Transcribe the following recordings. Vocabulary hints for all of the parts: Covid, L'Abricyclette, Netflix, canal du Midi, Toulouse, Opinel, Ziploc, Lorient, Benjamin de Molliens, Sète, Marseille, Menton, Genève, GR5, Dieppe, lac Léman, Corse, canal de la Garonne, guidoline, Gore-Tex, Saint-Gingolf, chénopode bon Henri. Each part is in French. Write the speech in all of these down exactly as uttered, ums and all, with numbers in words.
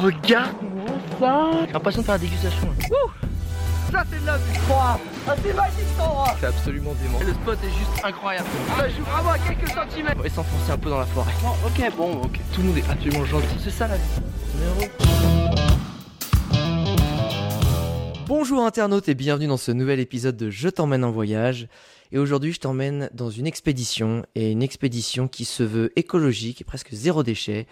regarde-moi ça. J'ai l'impression de faire la dégustation. Ouh, ça c'est de la vue. Ah, c'est magique cet endroit. C'est absolument dément. Et le spot est juste incroyable. Ça joue vraiment à quelques centimètres. On va s'enfoncer un peu dans la forêt. Oh, ok, bon, ok. Tout le monde est absolument gentil. C'est ça la vie. Bonjour internautes et bienvenue dans ce nouvel épisode de Je t'emmène en voyage. Et aujourd'hui je t'emmène dans une expédition, et une expédition qui se veut écologique, presque zéro déchet.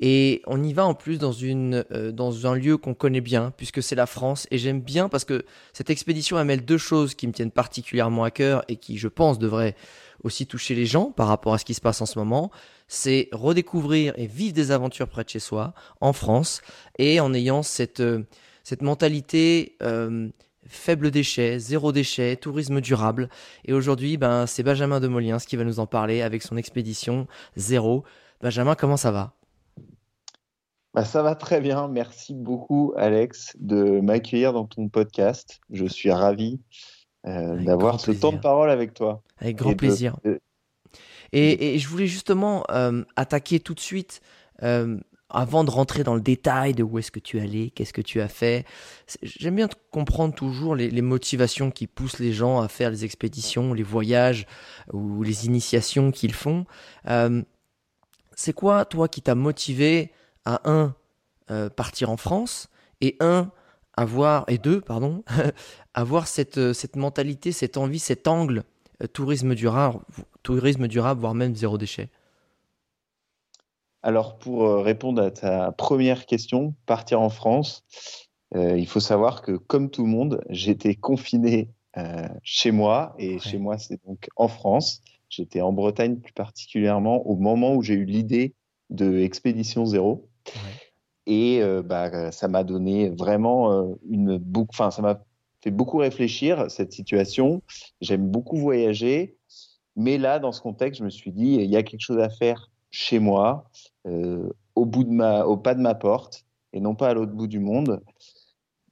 Et on y va en plus dans, une, euh, dans un lieu qu'on connaît bien, puisque c'est la France. Et j'aime bien parce que cette expédition elle mêle deux choses qui me tiennent particulièrement à cœur et qui je pense devraient aussi toucher les gens par rapport à ce qui se passe en ce moment. C'est redécouvrir et vivre des aventures près de chez soi, en France, et en ayant cette, euh, cette mentalité... Euh, Faible déchet, zéro déchet, tourisme durable. Et aujourd'hui, ben, c'est Benjamin de Molliens qui va nous en parler avec son expédition zéro. Benjamin, comment ça va ? Bah, ça va très bien. Merci beaucoup, Alex, de m'accueillir dans ton podcast. Je suis ravi euh, d'avoir ce temps de parole avec toi. Avec grand et plaisir. De... Et, et je voulais justement euh, attaquer tout de suite... Euh, Avant de rentrer dans le détail de où est-ce que tu es allé, qu'est-ce que tu as fait, j'aime bien comprendre toujours les, les motivations qui poussent les gens à faire les expéditions, les voyages ou les initiations qu'ils font. Euh, c'est quoi, toi, qui t'a motivé à, un, euh, partir en France et, un, avoir, et deux, pardon, avoir cette, cette mentalité, cette envie, cet angle euh, tourisme durable, tourisme durable, voire même zéro déchet? Alors, pour répondre à ta première question, partir en France, euh, il faut savoir que, comme tout le monde, j'étais confiné euh, chez moi, et ouais. Chez moi, c'est donc en France. J'étais en Bretagne plus particulièrement au moment où j'ai eu l'idée de Expédition Zéro. Ouais. Et euh, bah, ça m'a donné vraiment euh, une boucle. Enfin, ça m'a fait beaucoup réfléchir, cette situation. J'aime beaucoup voyager. Mais là, dans ce contexte, je me suis dit, il y a quelque chose à faire chez moi, euh, au, bout de ma, au pas de ma porte, et non pas à l'autre bout du monde.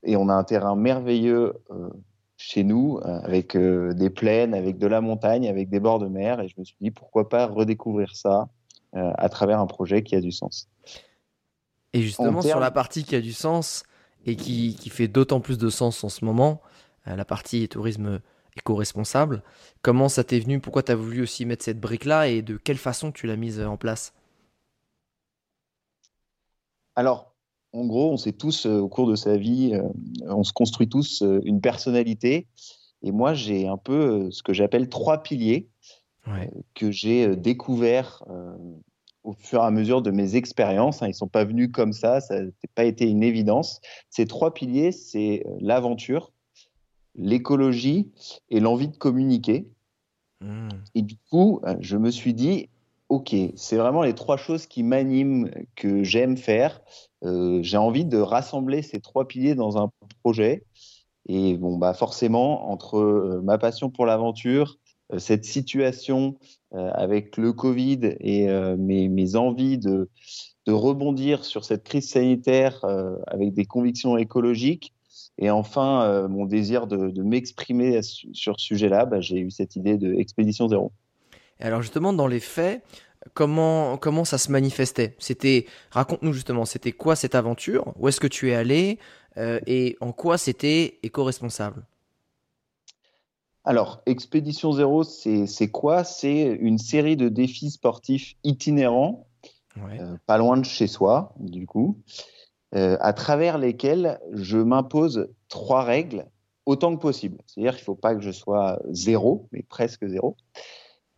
Et on a un terrain merveilleux euh, chez nous, euh, avec euh, des plaines, avec de la montagne, avec des bords de mer. Et je me suis dit, pourquoi pas redécouvrir ça euh, à travers un projet qui a du sens. Et justement, en sur terme... la partie qui a du sens, et qui, qui fait d'autant plus de sens en ce moment, euh, la partie tourisme éco-responsable. Comment ça t'est venu? Pourquoi tu as voulu aussi mettre cette brique-là et de quelle façon tu l'as mise en place? Alors, en gros, on s'est tous, euh, au cours de sa vie, euh, on se construit tous euh, une personnalité. Et moi, j'ai un peu euh, ce que j'appelle trois piliers ouais. euh, que j'ai euh, découvert euh, au fur et à mesure de mes expériences. Hein, ils ne sont pas venus comme ça, ça n'a pas été une évidence. Ces trois piliers, c'est euh, l'aventure, l'écologie et l'envie de communiquer. Mmh. Et du coup, je me suis dit, ok, c'est vraiment les trois choses qui m'animent, que j'aime faire. Euh, j'ai envie de rassembler ces trois piliers dans un projet. Et bon, bah forcément, entre euh, ma passion pour l'aventure, euh, cette situation euh, avec le Covid et euh, mes, mes envies de, de rebondir sur cette crise sanitaire euh, avec des convictions écologiques, et enfin, euh, mon désir de, de m'exprimer sur ce sujet-là, bah, j'ai eu cette idée d'Expédition Zéro. Alors justement, dans les faits, comment, comment ça se manifestait? C'était, raconte-nous justement, c'était quoi cette aventure? Où est-ce que tu es allé euh, et en quoi c'était éco-responsable? Alors, Expédition Zéro, c'est, c'est quoi? C'est une série de défis sportifs itinérants, ouais. euh, pas loin de chez soi, du coup. Euh, à travers lesquels je m'impose trois règles autant que possible. C'est-à-dire qu'il ne faut pas que je sois zéro, mais presque zéro.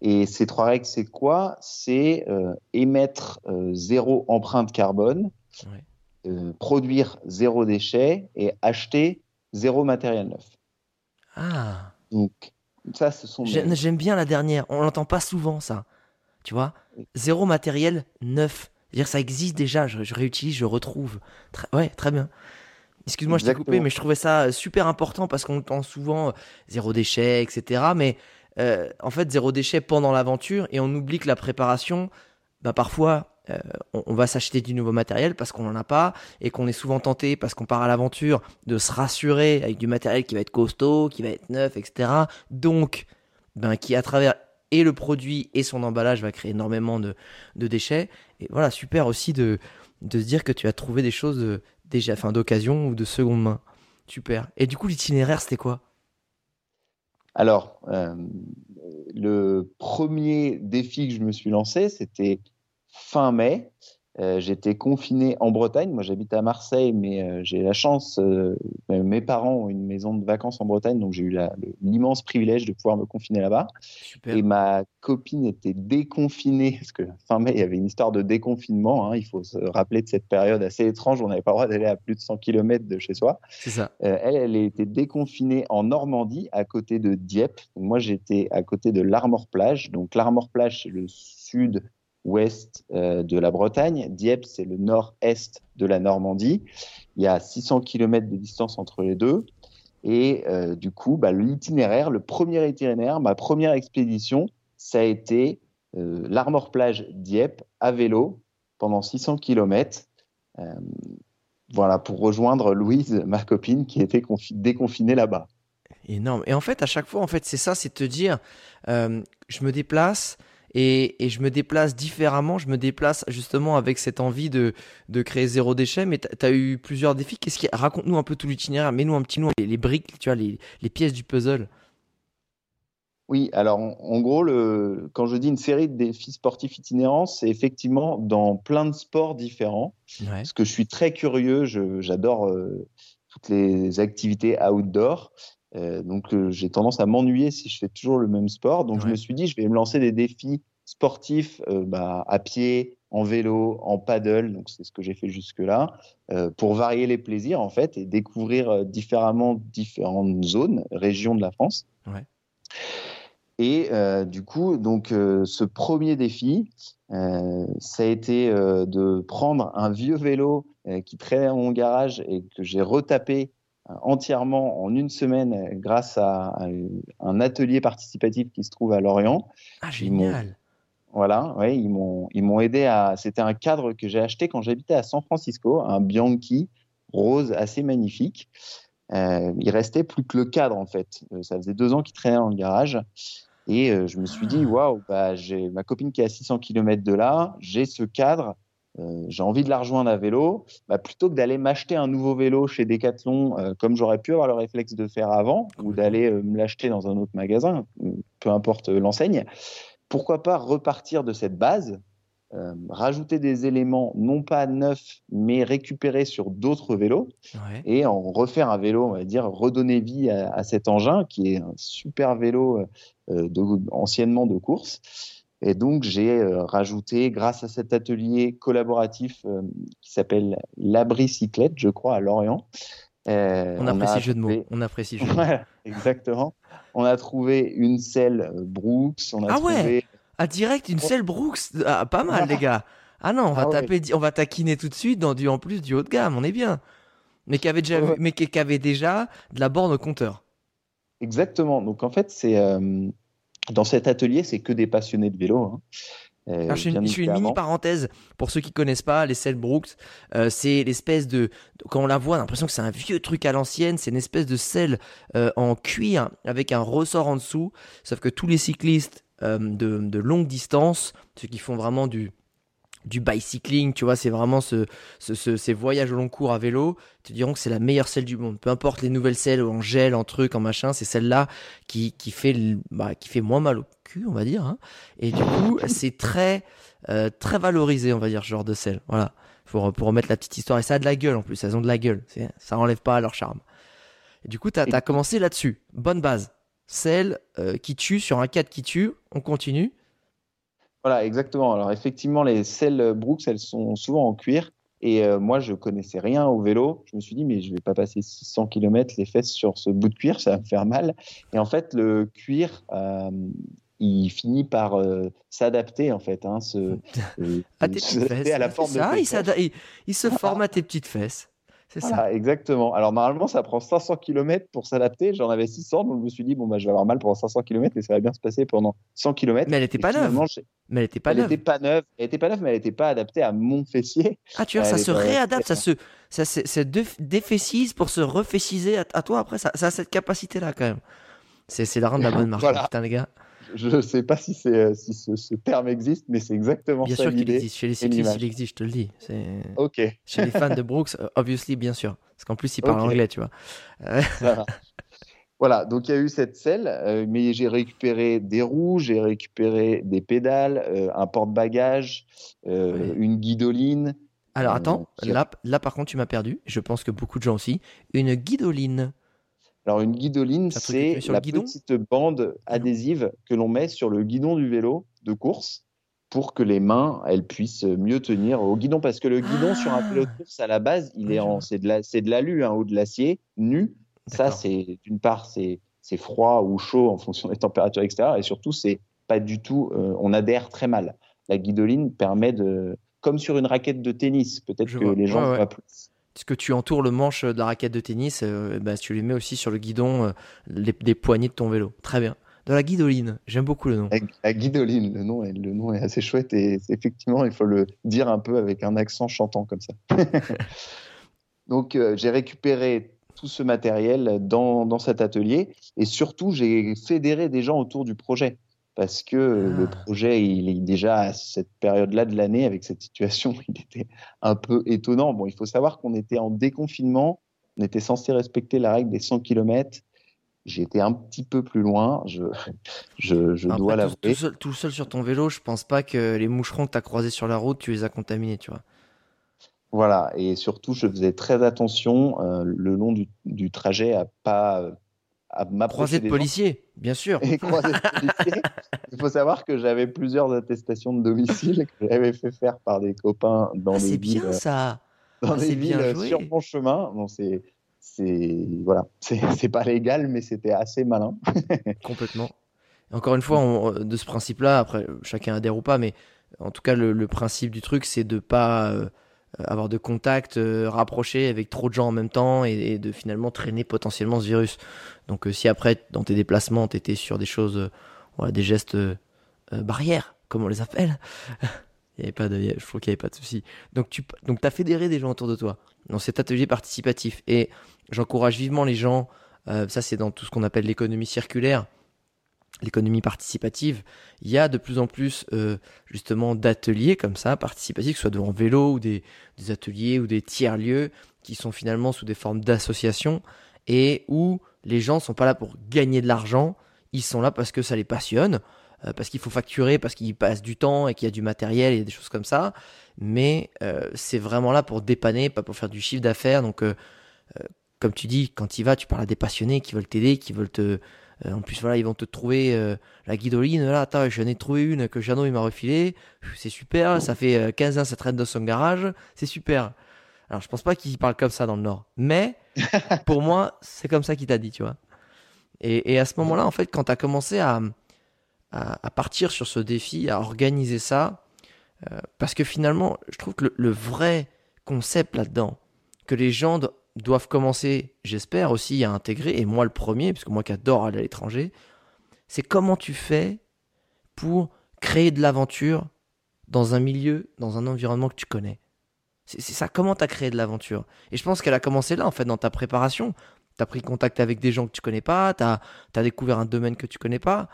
Et ces trois règles, c'est quoi? C'est euh, émettre euh, zéro empreinte carbone, ouais. euh, produire zéro déchet et acheter zéro matériel neuf. Ah. Donc, ça, ce sont... J'aime, mes... j'aime bien la dernière. On ne l'entend pas souvent, ça. Tu vois? Zéro matériel neuf. C'est-à-dire que ça existe déjà, je, je réutilise, je retrouve. Très, ouais, très bien. Excuse-moi, exactement. Je t'ai coupé, mais je trouvais ça super important parce qu'on entend souvent euh, zéro déchet, et cetera. Mais euh, en fait, zéro déchet pendant l'aventure et on oublie que la préparation, bah, parfois, euh, on, on va s'acheter du nouveau matériel parce qu'on n'en a pas et qu'on est souvent tenté parce qu'on part à l'aventure de se rassurer avec du matériel qui va être costaud, qui va être neuf, et cetera. Donc, ben, qui à travers... et le produit et son emballage va créer énormément de, de déchets. Et voilà, super aussi de, de se dire que tu as trouvé des choses de, déjà, enfin, d'occasion ou de seconde main. Super. Et du coup, l'itinéraire, c'était quoi? Alors, euh, le premier défi que je me suis lancé, c'était fin mai. Euh, j'étais confiné en Bretagne. Moi, j'habite à Marseille, mais euh, j'ai la chance. Euh, mes parents ont une maison de vacances en Bretagne, donc j'ai eu la, le, l'immense privilège de pouvoir me confiner là-bas. Super. Et ma copine était déconfinée, parce que fin mai, il y avait une histoire de déconfinement. Hein, il faut se rappeler de cette période assez étrange. On n'avait pas le droit d'aller à plus de cent kilomètres de chez soi. C'est ça. Euh, elle, elle était déconfinée en Normandie, à côté de Dieppe. Donc, moi, j'étais à côté de Larmor-Plage. Donc, Larmor-Plage, c'est le sud ouest euh, de la Bretagne. Dieppe, c'est le nord-est de la Normandie. Il y a six cents kilomètres de distance entre les deux. Et euh, du coup, bah, l'itinéraire, le premier itinéraire, ma première expédition, ça a été euh, Larmor-Plage-Dieppe à vélo pendant six cents kilomètres. Euh, voilà, pour rejoindre Louise, ma copine, qui était confi- déconfinée là-bas. Énorme. Et en fait, à chaque fois, en fait, c'est ça, c'est de te dire, euh, je me déplace, Et, et je me déplace différemment, je me déplace justement avec cette envie de, de créer zéro déchet. Mais tu as eu plusieurs défis. Qu'est-ce qui... Raconte-nous un peu tout l'itinéraire, mets-nous un petit nom, les, les briques, tu vois, les, les pièces du puzzle. Oui, alors en, en gros, le, quand je dis une série de défis sportifs itinérants, c'est effectivement dans plein de sports différents. Ouais. Parce que je suis très curieux, je, j'adore euh, toutes les activités outdoor. Euh, donc euh, j'ai tendance à m'ennuyer si je fais toujours le même sport, donc ouais. Je me suis dit je vais me lancer des défis sportifs euh, bah, à pied, en vélo, en paddle, donc c'est ce que j'ai fait jusque-là, euh, pour varier les plaisirs en fait et découvrir euh, différemment différentes zones, régions de la France. Ouais. Et euh, du coup, donc euh, ce premier défi, euh, ça a été euh, de prendre un vieux vélo euh, qui traînait dans mon garage et que j'ai retapé entièrement en une semaine grâce à un atelier participatif qui se trouve à Lorient. Ah, génial. Voilà, ouais, ils m'ont, ils m'ont aidé à... C'était un cadre que j'ai acheté quand j'habitais à San Francisco, un Bianchi rose assez magnifique. Euh, il restait plus que le cadre, en fait. Ça faisait deux ans qu'il traînait dans le garage. Et euh, je me suis ah. dit, waouh, bah, j'ai ma copine qui est à six cents kilomètres de là, j'ai ce cadre... Euh, j'ai envie de la rejoindre à vélo, bah plutôt que d'aller m'acheter un nouveau vélo chez Decathlon, euh, comme j'aurais pu avoir le réflexe de faire avant, ou d'aller euh, me l'acheter dans un autre magasin, peu importe euh, l'enseigne, pourquoi pas repartir de cette base, euh, rajouter des éléments non pas neufs, mais récupérés sur d'autres vélos, ouais. Et en refaire un vélo, on va dire, redonner vie à, à cet engin, qui est un super vélo euh, de, anciennement de course. Et donc, j'ai euh, rajouté, grâce à cet atelier collaboratif euh, qui s'appelle L'Abricyclette, je crois, à Lorient. Euh, on apprécie le jeu de mots. On apprécie le jeu de mots. Voilà, exactement. On a trouvé une selle Brooks. On a ah trouvé... ouais Ah direct, une selle Brooks. Ah, pas mal, ah. les gars. Ah non, on va, ah taper, ouais. on va taquiner tout de suite dans du, en plus du haut de gamme. On est bien. Mais qui avait déjà, ouais. mais qui avait déjà de la borne au compteur. Exactement. Donc, en fait, c'est... Euh... Dans cet atelier, c'est que des passionnés de vélo. Hein. Euh, Alors, je fais une, je fais une mini parenthèse pour ceux qui ne connaissent pas les selles Brooks. Euh, c'est l'espèce de, quand on la voit, on a l'impression que c'est un vieux truc à l'ancienne. C'est une espèce de selle euh, en cuir avec un ressort en dessous. Sauf que tous les cyclistes euh, de, de longue distance, ceux qui font vraiment du du bicycling, tu vois, c'est vraiment ce, ce, ce, ces voyages au long cours à vélo, te diront que c'est la meilleure selle du monde. Peu importe les nouvelles selles en gel, en truc, en machin, c'est celle-là qui, qui, fait, bah, qui fait moins mal au cul, on va dire. Hein. Et du coup, c'est très, euh, très valorisé, on va dire, ce genre de selle. Voilà, pour, pour remettre la petite histoire. Et ça a de la gueule en plus, elles ont de la gueule. C'est, ça n'enlève pas leur charme. Et du coup, tu as commencé là-dessus. Bonne base. Selle euh, qui tue sur un cadre qui tue. On continue. Voilà, exactement. Alors effectivement, les selles Brooks, elles sont souvent en cuir. Et euh, moi, je connaissais rien au vélo. Je me suis dit, mais je vais pas passer six cents kilomètres les fesses sur ce bout de cuir, ça va me faire mal. Et en fait, le cuir, euh, il finit par euh, s'adapter en fait, hein, se, euh, à tes se petites fesses. À la forme ça, de ça, il, il, il se forme à tes petites fesses. C'est voilà, ça. Exactement. Alors normalement, ça prend cinq cents kilomètres pour s'adapter. J'en avais six cents, donc je me suis dit bon bah je vais avoir mal pendant cinq cents kilomètres et ça va bien se passer pendant cent kilomètres. Mais elle n'était pas neuve. Mais elle n'était pas, pas neuve. Elle n'était pas neuve, mais elle n'était pas adaptée à mon fessier. Ah tu vois, ça se réadapte, ça se, ça se, ça se défessise pour se refessiser à, à toi après. Ça, ça a cette capacité là quand même. C'est, c'est la rendre la bonne marque, voilà. Putain les gars. Je ne sais pas si, c'est, si ce, ce terme existe, mais c'est exactement bien ça. Bien sûr qu'il existe. Chez les cyclistes, il existe, je te le dis. C'est... Okay. Chez les fans de Brooks, obviously, bien sûr. Parce qu'en plus, il parle okay. anglais, tu vois. Ça va. Voilà, donc il y a eu cette selle, euh, mais j'ai récupéré des roues, j'ai récupéré des pédales, euh, un porte-bagages, euh, oui. une guidoline. Alors attends, euh, là, là par contre tu m'as perdu, je pense que beaucoup de gens aussi. Une guidoline. Alors une guidoline, ça c'est la petite bande adhésive que l'on met sur le guidon du vélo de course pour que les mains elles puissent mieux tenir au guidon. Parce que le guidon ah. sur un vélo de course à la base, il est en, c'est de la, c'est de l'alu hein, ou de l'acier nu. D'accord. Ça, c'est d'une part, c'est, c'est froid ou chaud en fonction des températures extérieures, et surtout, c'est pas du tout. Euh, on adhère très mal. La guidoline permet de, comme sur une raquette de tennis, peut-être je que vois. les gens ouais, ouais. pas plus. Parce que tu entoures le manche de la raquette de tennis, euh, bah, tu les mets aussi sur le guidon, euh, les, les poignées de ton vélo. Très bien. De la guidoline, j'aime beaucoup le nom. La, la guidoline, le nom, est, le nom est assez chouette et effectivement, il faut le dire un peu avec un accent chantant comme ça. Donc, euh, j'ai récupéré tout ce matériel dans, dans cet atelier et surtout j'ai fédéré des gens autour du projet parce que ah. le projet il est déjà à cette période-là de l'année avec cette situation il était un peu étonnant. Bon, il faut savoir qu'on était en déconfinement, on était censé respecter la règle des cent kilomètres. J'étais un petit peu plus loin, je, je, je dois après, l'avouer. Tout, tout, seul, tout seul sur ton vélo, je pense pas que les moucherons que tu as croisés sur la route, tu les as contaminés, tu vois. Voilà, et surtout, je faisais très attention euh, le long du, du trajet à pas à m'approcher des policiers, bien sûr. Et croiser de policiers. Il faut savoir que j'avais plusieurs attestations de domicile que j'avais fait faire par des copains dans ah, des c'est villes. C'est bien ça. Dans ah, des c'est villes bien sur mon chemin. Bon, c'est c'est voilà, c'est c'est pas légal, mais c'était assez malin. Complètement. Encore une fois, on, de ce principe-là, après chacun adhère ou pas, mais en tout cas, le, le principe du truc, c'est de pas euh, avoir de contacts euh, rapprochés avec trop de gens en même temps et, et de finalement traîner potentiellement ce virus. Donc euh, si après dans tes déplacements t'étais sur des choses, euh, voilà, des gestes euh, barrières comme on les appelle, il y avait pas de, y a, je trouve qu'il y avait pas de souci. Donc tu, donc t'as fédéré des gens autour de toi dans cet atelier participatif et j'encourage vivement les gens. Euh, ça c'est dans tout ce qu'on appelle l'économie circulaire. L'économie participative, il y a de plus en plus euh, justement d'ateliers comme ça, participatifs, que ce soit devant vélo ou des, des ateliers ou des tiers-lieux qui sont finalement sous des formes d'associations et où les gens ne sont pas là pour gagner de l'argent, ils sont là parce que ça les passionne, euh, parce qu'il faut facturer, parce qu'ils passent du temps et qu'il y a du matériel et des choses comme ça, mais euh, c'est vraiment là pour dépanner, pas pour faire du chiffre d'affaires. Donc euh, euh, comme tu dis, quand tu y vas, tu parles à des passionnés qui veulent t'aider, qui veulent te... Euh, en plus, voilà, ils vont te trouver euh, la guidoline. Là, attends, j'en ai trouvé une que Jeannot il m'a refilée. C'est super, ça fait euh, quinze ans ça traîne dans son garage. C'est super. Alors, je pense pas qu'il parle comme ça dans le Nord, mais pour moi, c'est comme ça qu'il t'a dit, tu vois. Et, et à ce moment-là, en fait, quand t'as commencé à, à, à partir sur ce défi, à organiser ça, euh, parce que finalement, je trouve que le, le vrai concept là-dedans, que les gens de, doivent commencer, j'espère aussi, à intégrer, et moi le premier, parce que moi qui adore aller à l'étranger, c'est comment tu fais pour créer de l'aventure dans un milieu, dans un environnement que tu connais. C'est, c'est ça, comment tu as créé de l'aventure. Et je pense qu'elle a commencé là, en fait, dans ta préparation. Tu as pris contact avec des gens que tu connais pas, tu as découvert un domaine que tu connais pas.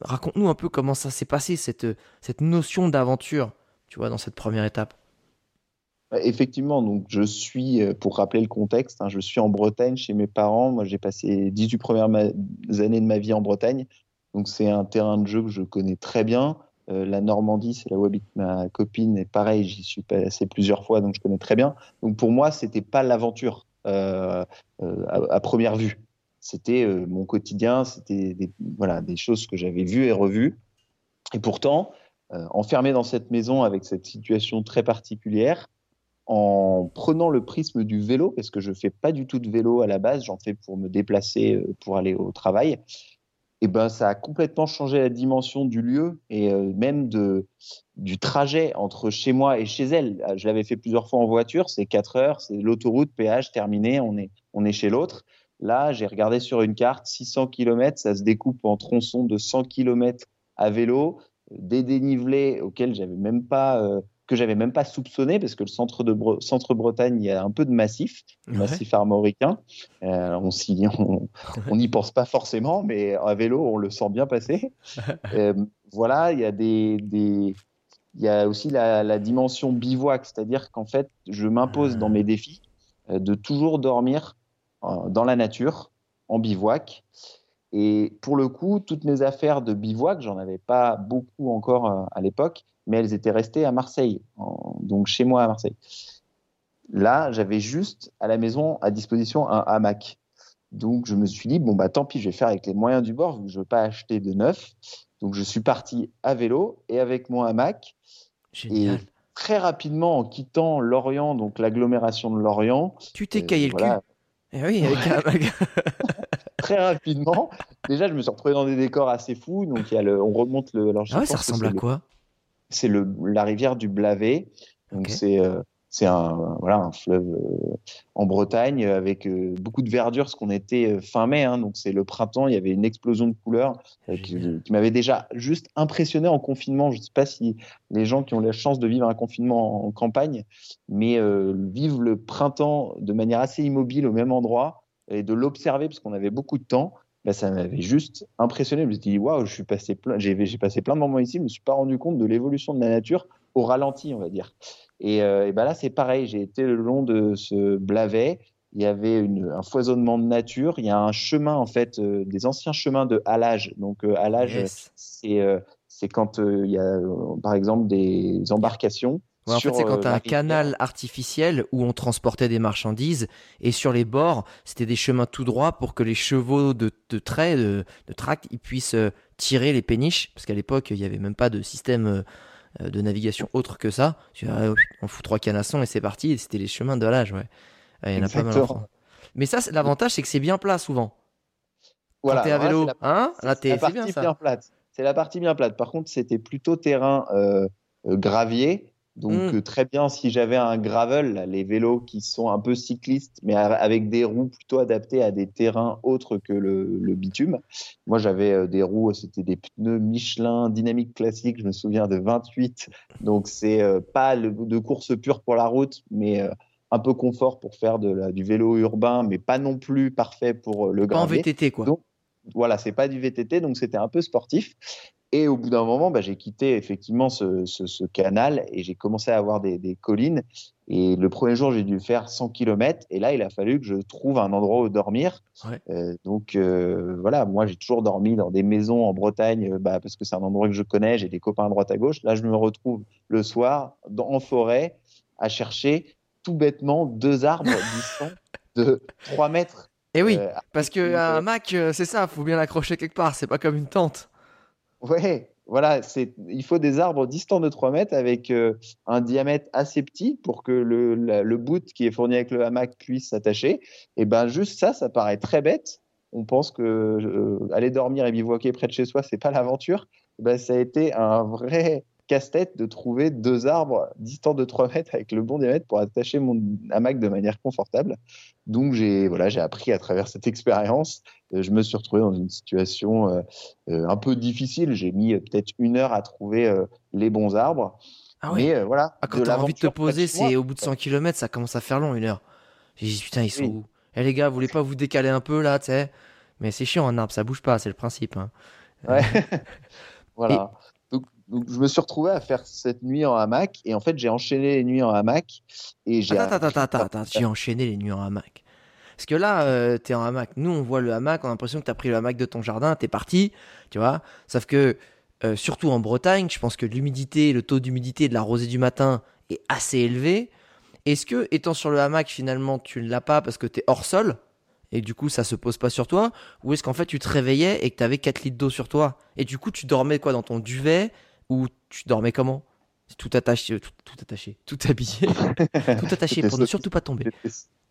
Raconte-nous un peu comment ça s'est passé, cette, cette notion d'aventure, tu vois, dans cette première étape. Effectivement, donc je suis, pour rappeler le contexte, hein, je suis en Bretagne chez mes parents. Moi, j'ai passé dix-huit premières ma- années de ma vie en Bretagne. Donc, c'est un terrain de jeu que je connais très bien. Euh, la Normandie, c'est là où habite ma copine. Et pareil, j'y suis passé plusieurs fois, donc je connais très bien. Donc, pour moi, c'était pas l'aventure euh, euh, à, à première vue. C'était euh, mon quotidien, c'était des, voilà, des choses que j'avais vues et revues. Et pourtant, euh, enfermé dans cette maison avec cette situation très particulière, en prenant le prisme du vélo, parce que je ne fais pas du tout de vélo à la base, j'en fais pour me déplacer, pour aller au travail, et ben ça a complètement changé la dimension du lieu et même de, du trajet entre chez moi et chez elle. Je l'avais fait plusieurs fois en voiture, c'est quatre heures, c'est l'autoroute, péage, terminé, on est, on est chez l'autre. Là, j'ai regardé sur une carte, six cents kilomètres, ça se découpe en tronçons de cent kilomètres à vélo, des dénivelés auxquels je n'avais même pas... Euh, que j'avais même pas soupçonné, parce que le centre de Bre- centre Bretagne, il y a un peu de massif, ouais. massif armoricain. Euh, on n'y on, on pense pas forcément, mais à vélo, on le sent bien passer. euh, voilà, il y a des, des... il y a aussi la, la dimension bivouac, c'est-à-dire qu'en fait, je m'impose dans mes défis de toujours dormir dans la nature, en bivouac. Et pour le coup, toutes mes affaires de bivouac, j'en avais pas beaucoup encore à l'époque, mais elles étaient restées à Marseille, en, donc chez moi à Marseille. Là, j'avais juste à la maison à disposition un hamac. Donc, je me suis dit, bon, bah, tant pis, je vais faire avec les moyens du bord, vu que je veux pas acheter de neuf. Donc, je suis parti à vélo et avec mon hamac. Génial. Et très rapidement, en quittant Lorient, donc l'agglomération de Lorient. Tu t'es euh, caillé voilà. le cul. Eh oui, avec un hamac. Très rapidement. Déjà, je me suis retrouvé dans des décors assez fous. Donc, il y a le, on remonte le. Alors, ah ouais, ça ressemble à le, quoi? C'est le, la rivière du Blavet. Donc, okay. c'est. Euh, C'est un, voilà, un fleuve euh, en Bretagne avec euh, beaucoup de verdure, parce qu'on était euh, fin mai, hein, donc c'est le printemps, il y avait une explosion de couleurs euh, qui, qui m'avait déjà juste impressionné en confinement. Je ne sais pas si les gens qui ont la chance de vivre un confinement en, en campagne, mais euh, vivre le printemps de manière assez immobile au même endroit et de l'observer, parce qu'on avait beaucoup de temps, bah, ça m'avait juste impressionné. Je me suis dit, waouh, j'ai passé plein de moments ici, je ne me suis pas rendu compte de l'évolution de la nature au ralenti, on va dire. Et, euh, et ben là, c'est pareil. J'ai été le long de ce Blavet. Il y avait une, un foisonnement de nature. Il y a un chemin, en fait, euh, des anciens chemins de halage. Donc, euh, halage, yes. c'est, euh, c'est quand il euh, y a, euh, par exemple, des embarcations. Ouais, en sur, fait, c'est quand tu as euh, un canal artificiel où on transportait des marchandises. Et sur les bords, c'était des chemins tout droits pour que les chevaux de, de trait, de, de tract, ils puissent euh, tirer les péniches. Parce qu'à l'époque, il n'y avait même pas de système... Euh, de navigation autre que ça, on fout trois canassons et c'est parti. Et c'était les chemins de l'âge, ouais. Il y en a pas mal en France. Mais ça, c'est, l'avantage, c'est que c'est bien plat souvent. Voilà. Quand t'es à vélo, là, c'est la, hein là, t'es, c'est, la c'est bien ça. Bien plate. C'est la partie bien plate. Par contre, c'était plutôt terrain euh, gravier, donc mm. très bien si j'avais un gravel, là, les vélos qui sont un peu cyclistes, mais avec des roues plutôt adaptées à des terrains autres que le, le bitume. Moi, j'avais des roues, c'était des pneus Michelin dynamique classique, je me souviens de vingt-huit, donc c'est euh, pas le, de course pure pour la route, mais euh, un peu confort pour faire de la, du vélo urbain, mais pas non plus parfait pour euh, le gravier. Pas en V T T, quoi. Donc, voilà, c'est pas du V T T, donc c'était un peu sportif. Et au bout d'un moment, bah, j'ai quitté effectivement ce, ce, ce canal et j'ai commencé à avoir des, des collines. Et le premier jour, j'ai dû faire cent kilomètres. Et là, il a fallu que je trouve un endroit où dormir. Ouais. Euh, donc euh, voilà, moi, j'ai toujours dormi dans des maisons en Bretagne, bah, parce que c'est un endroit que je connais. J'ai des copains à droite à gauche. Là, je me retrouve le soir dans, en forêt à chercher tout bêtement deux arbres distants de trois mètres. Et oui, euh, parce qu'un hamac, euh, c'est ça, il faut bien l'accrocher quelque part. C'est pas comme une tente. Ouais, voilà, c'est, il faut des arbres distants de trois mètres avec euh, un diamètre assez petit pour que le, la, le bout qui est fourni avec le hamac puisse s'attacher. Et ben juste ça, ça paraît très bête. On pense que euh, aller dormir et bivouaquer près de chez soi, c'est pas l'aventure. Ben, ça a été un vrai casse-tête de trouver deux arbres distants de trois mètres avec le bon diamètre pour attacher mon hamac de manière confortable. Donc, j'ai, voilà, j'ai appris à travers cette expérience. Euh, je me suis retrouvé dans une situation euh, euh, un peu difficile. J'ai mis euh, peut-être une heure à trouver euh, les bons arbres. Ah oui. Mais euh, voilà. Ah, quand t'as envie de te poser, c'est au bout de cent kilomètres, ça commence à faire long, une heure. J'ai dit, putain, ils sont oui. où ? Eh les gars, vous voulez pas vous décaler un peu là, tu sais ? Mais c'est chiant, un arbre, ça bouge pas, c'est le principe. Hein. Ouais. Voilà. Et... Donc, je me suis retrouvé à faire cette nuit en hamac. Et en fait, j'ai enchaîné les nuits en hamac. Et j'ai attends, attends, attends, attends. J'ai enchaîné les nuits en hamac. Parce que là, euh, t'es en hamac. Nous, on voit le hamac. On a l'impression que t'as pris le hamac de ton jardin. T'es parti, tu vois. Sauf que, euh, surtout en Bretagne, je pense que l'humidité, le taux d'humidité et de la rosée du matin est assez élevé. Est-ce que, étant sur le hamac, finalement, tu ne l'as pas parce que t'es hors sol ? Et du coup, ça se pose pas sur toi ? Ou est-ce qu'en fait, tu te réveillais et que t'avais quatre litres d'eau sur toi ? Et du coup, tu dormais quoi dans ton duvet ? Ou tu dormais comment ? Tout attaché, tout, tout attaché, tout habillé, tout attaché pour ne surtout pas tomber.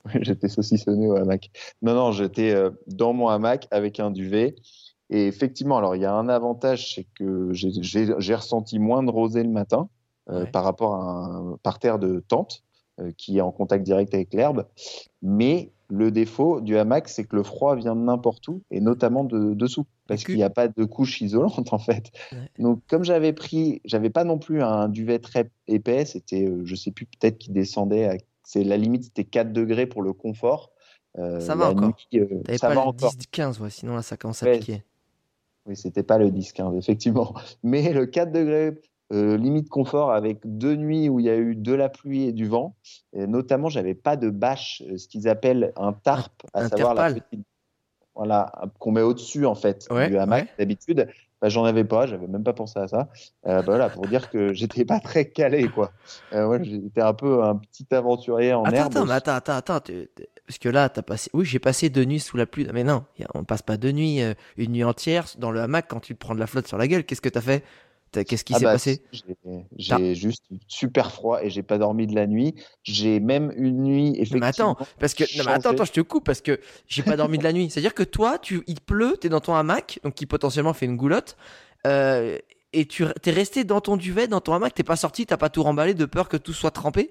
J'étais, j'étais saucissonné au hamac. Non, non, j'étais euh, dans mon hamac avec un duvet. Et effectivement, alors il y a un avantage, c'est que j'ai, j'ai, j'ai ressenti moins de rosée le matin euh, ouais. par rapport à un parterre de tente. euh, qui est en contact direct avec l'herbe. Mais le défaut du hamac, c'est que le froid vient de n'importe où, et notamment de dessous, parce qu'il n'y a pas de couche isolante en fait. Ouais. Donc comme j'avais pris, j'avais pas non plus un duvet très épais, c'était, euh, je sais plus, peut-être qu'il descendait, à, c'est la limite, c'était quatre degrés pour le confort. Euh, ça va encore. Nuit, euh, T'avais ça pas va le encore. dix quinze, ouais, sinon là ça commence à ouais. piquer. Oui, c'était pas le dix quinze, effectivement. Mais le quatre degrés, euh, limite confort, avec deux nuits où il y a eu de la pluie et du vent. Et notamment, j'avais pas de bâche, ce qu'ils appellent un tarp, à un savoir terpal. La petite. Voilà, qu'on met au-dessus, en fait, ouais, du hamac, ouais. d'habitude. Bah, j'en avais pas, j'avais même pas pensé à ça. Euh, bah, voilà, pour dire que j'étais pas très calé, quoi. Euh, ouais, j'étais un peu un petit aventurier en attends, herbe. Attends, mais attends, attends, attends. Tu... Parce que là, t'as passé. Oui, j'ai passé deux nuits sous la pluie. Mais non, on passe pas deux nuits, euh, une nuit entière dans le hamac quand tu te prends de la flotte sur la gueule. Qu'est-ce que t'as fait t'as... Qu'est-ce qui ah s'est bah, passé J'ai, j'ai juste super froid et j'ai pas dormi de la nuit. J'ai même une nuit effectivement. Mais attends, parce que non, mais attends, attends, je te coupe parce que j'ai pas dormi de la nuit. C'est-à-dire que toi, tu il pleut, t'es dans ton hamac, donc qui potentiellement fait une goulotte, euh, et tu t'es resté dans ton duvet, dans ton hamac, t'es pas sorti, t'as pas tout remballé de peur que tout soit trempé.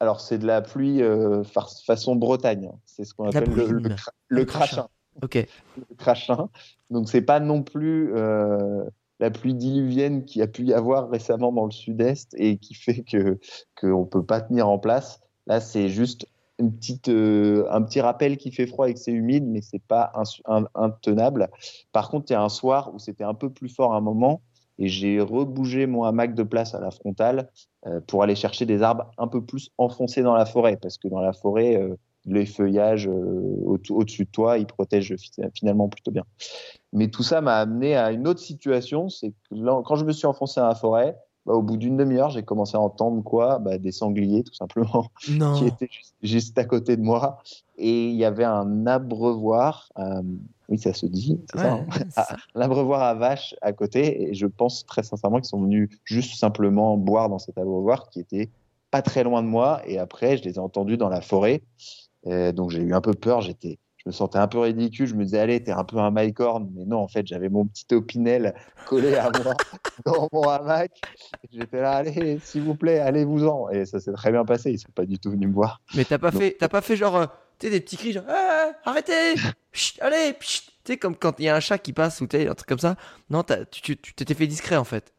Alors, c'est de la pluie euh, façon Bretagne. C'est ce qu'on la appelle le, le, cra- le, le crachin. crachin. Okay. Le crachin. Donc, ce n'est pas non plus euh, la pluie diluvienne qu'il y a pu y avoir récemment dans le sud-est et qui fait que, que on ne peut pas tenir en place. Là, c'est juste une petite, euh, un petit rappel qui fait froid et que c'est humide, mais ce n'est pas insu- un, intenable. Par contre, il y a un soir où c'était un peu plus fort à un moment. Et j'ai rebougé mon hamac de place à la frontale euh, pour aller chercher des arbres un peu plus enfoncés dans la forêt. Parce que dans la forêt, euh, les feuillages euh, au- au-dessus de toi, ils protègent finalement plutôt bien. Mais tout ça m'a amené à une autre situation. C'est que là, quand je me suis enfoncé dans la forêt, bah, au bout d'une demi-heure, j'ai commencé à entendre quoi bah, des sangliers, tout simplement, non. qui étaient juste, juste à côté de moi. Et il y avait un abreuvoir... Euh, Oui, ça se dit, c'est ouais, ça. Hein c'est ça. Ah, l'abreuvoir à vache à côté, et je pense très sincèrement qu'ils sont venus juste simplement boire dans cet abreuvoir qui était pas très loin de moi. Et après, je les ai entendus dans la forêt, euh, donc j'ai eu un peu peur. J'étais, je me sentais un peu ridicule. Je me disais, allez, t'es un peu un mycorne, mais non, en fait, j'avais mon petit opinel collé à moi dans mon hamac. J'étais là, allez, s'il vous plaît, allez-vous-en. Et ça s'est très bien passé. Ils sont pas du tout venus me voir. Mais t'as pas donc, fait, t'as pas fait genre. Euh... Tu sais, des petits cris genre ah, arrêtez pchut, allez pchut. Tu sais, comme quand il y a un chat qui passe ou un truc comme ça. Non, tu, tu, tu t'étais fait discret en fait.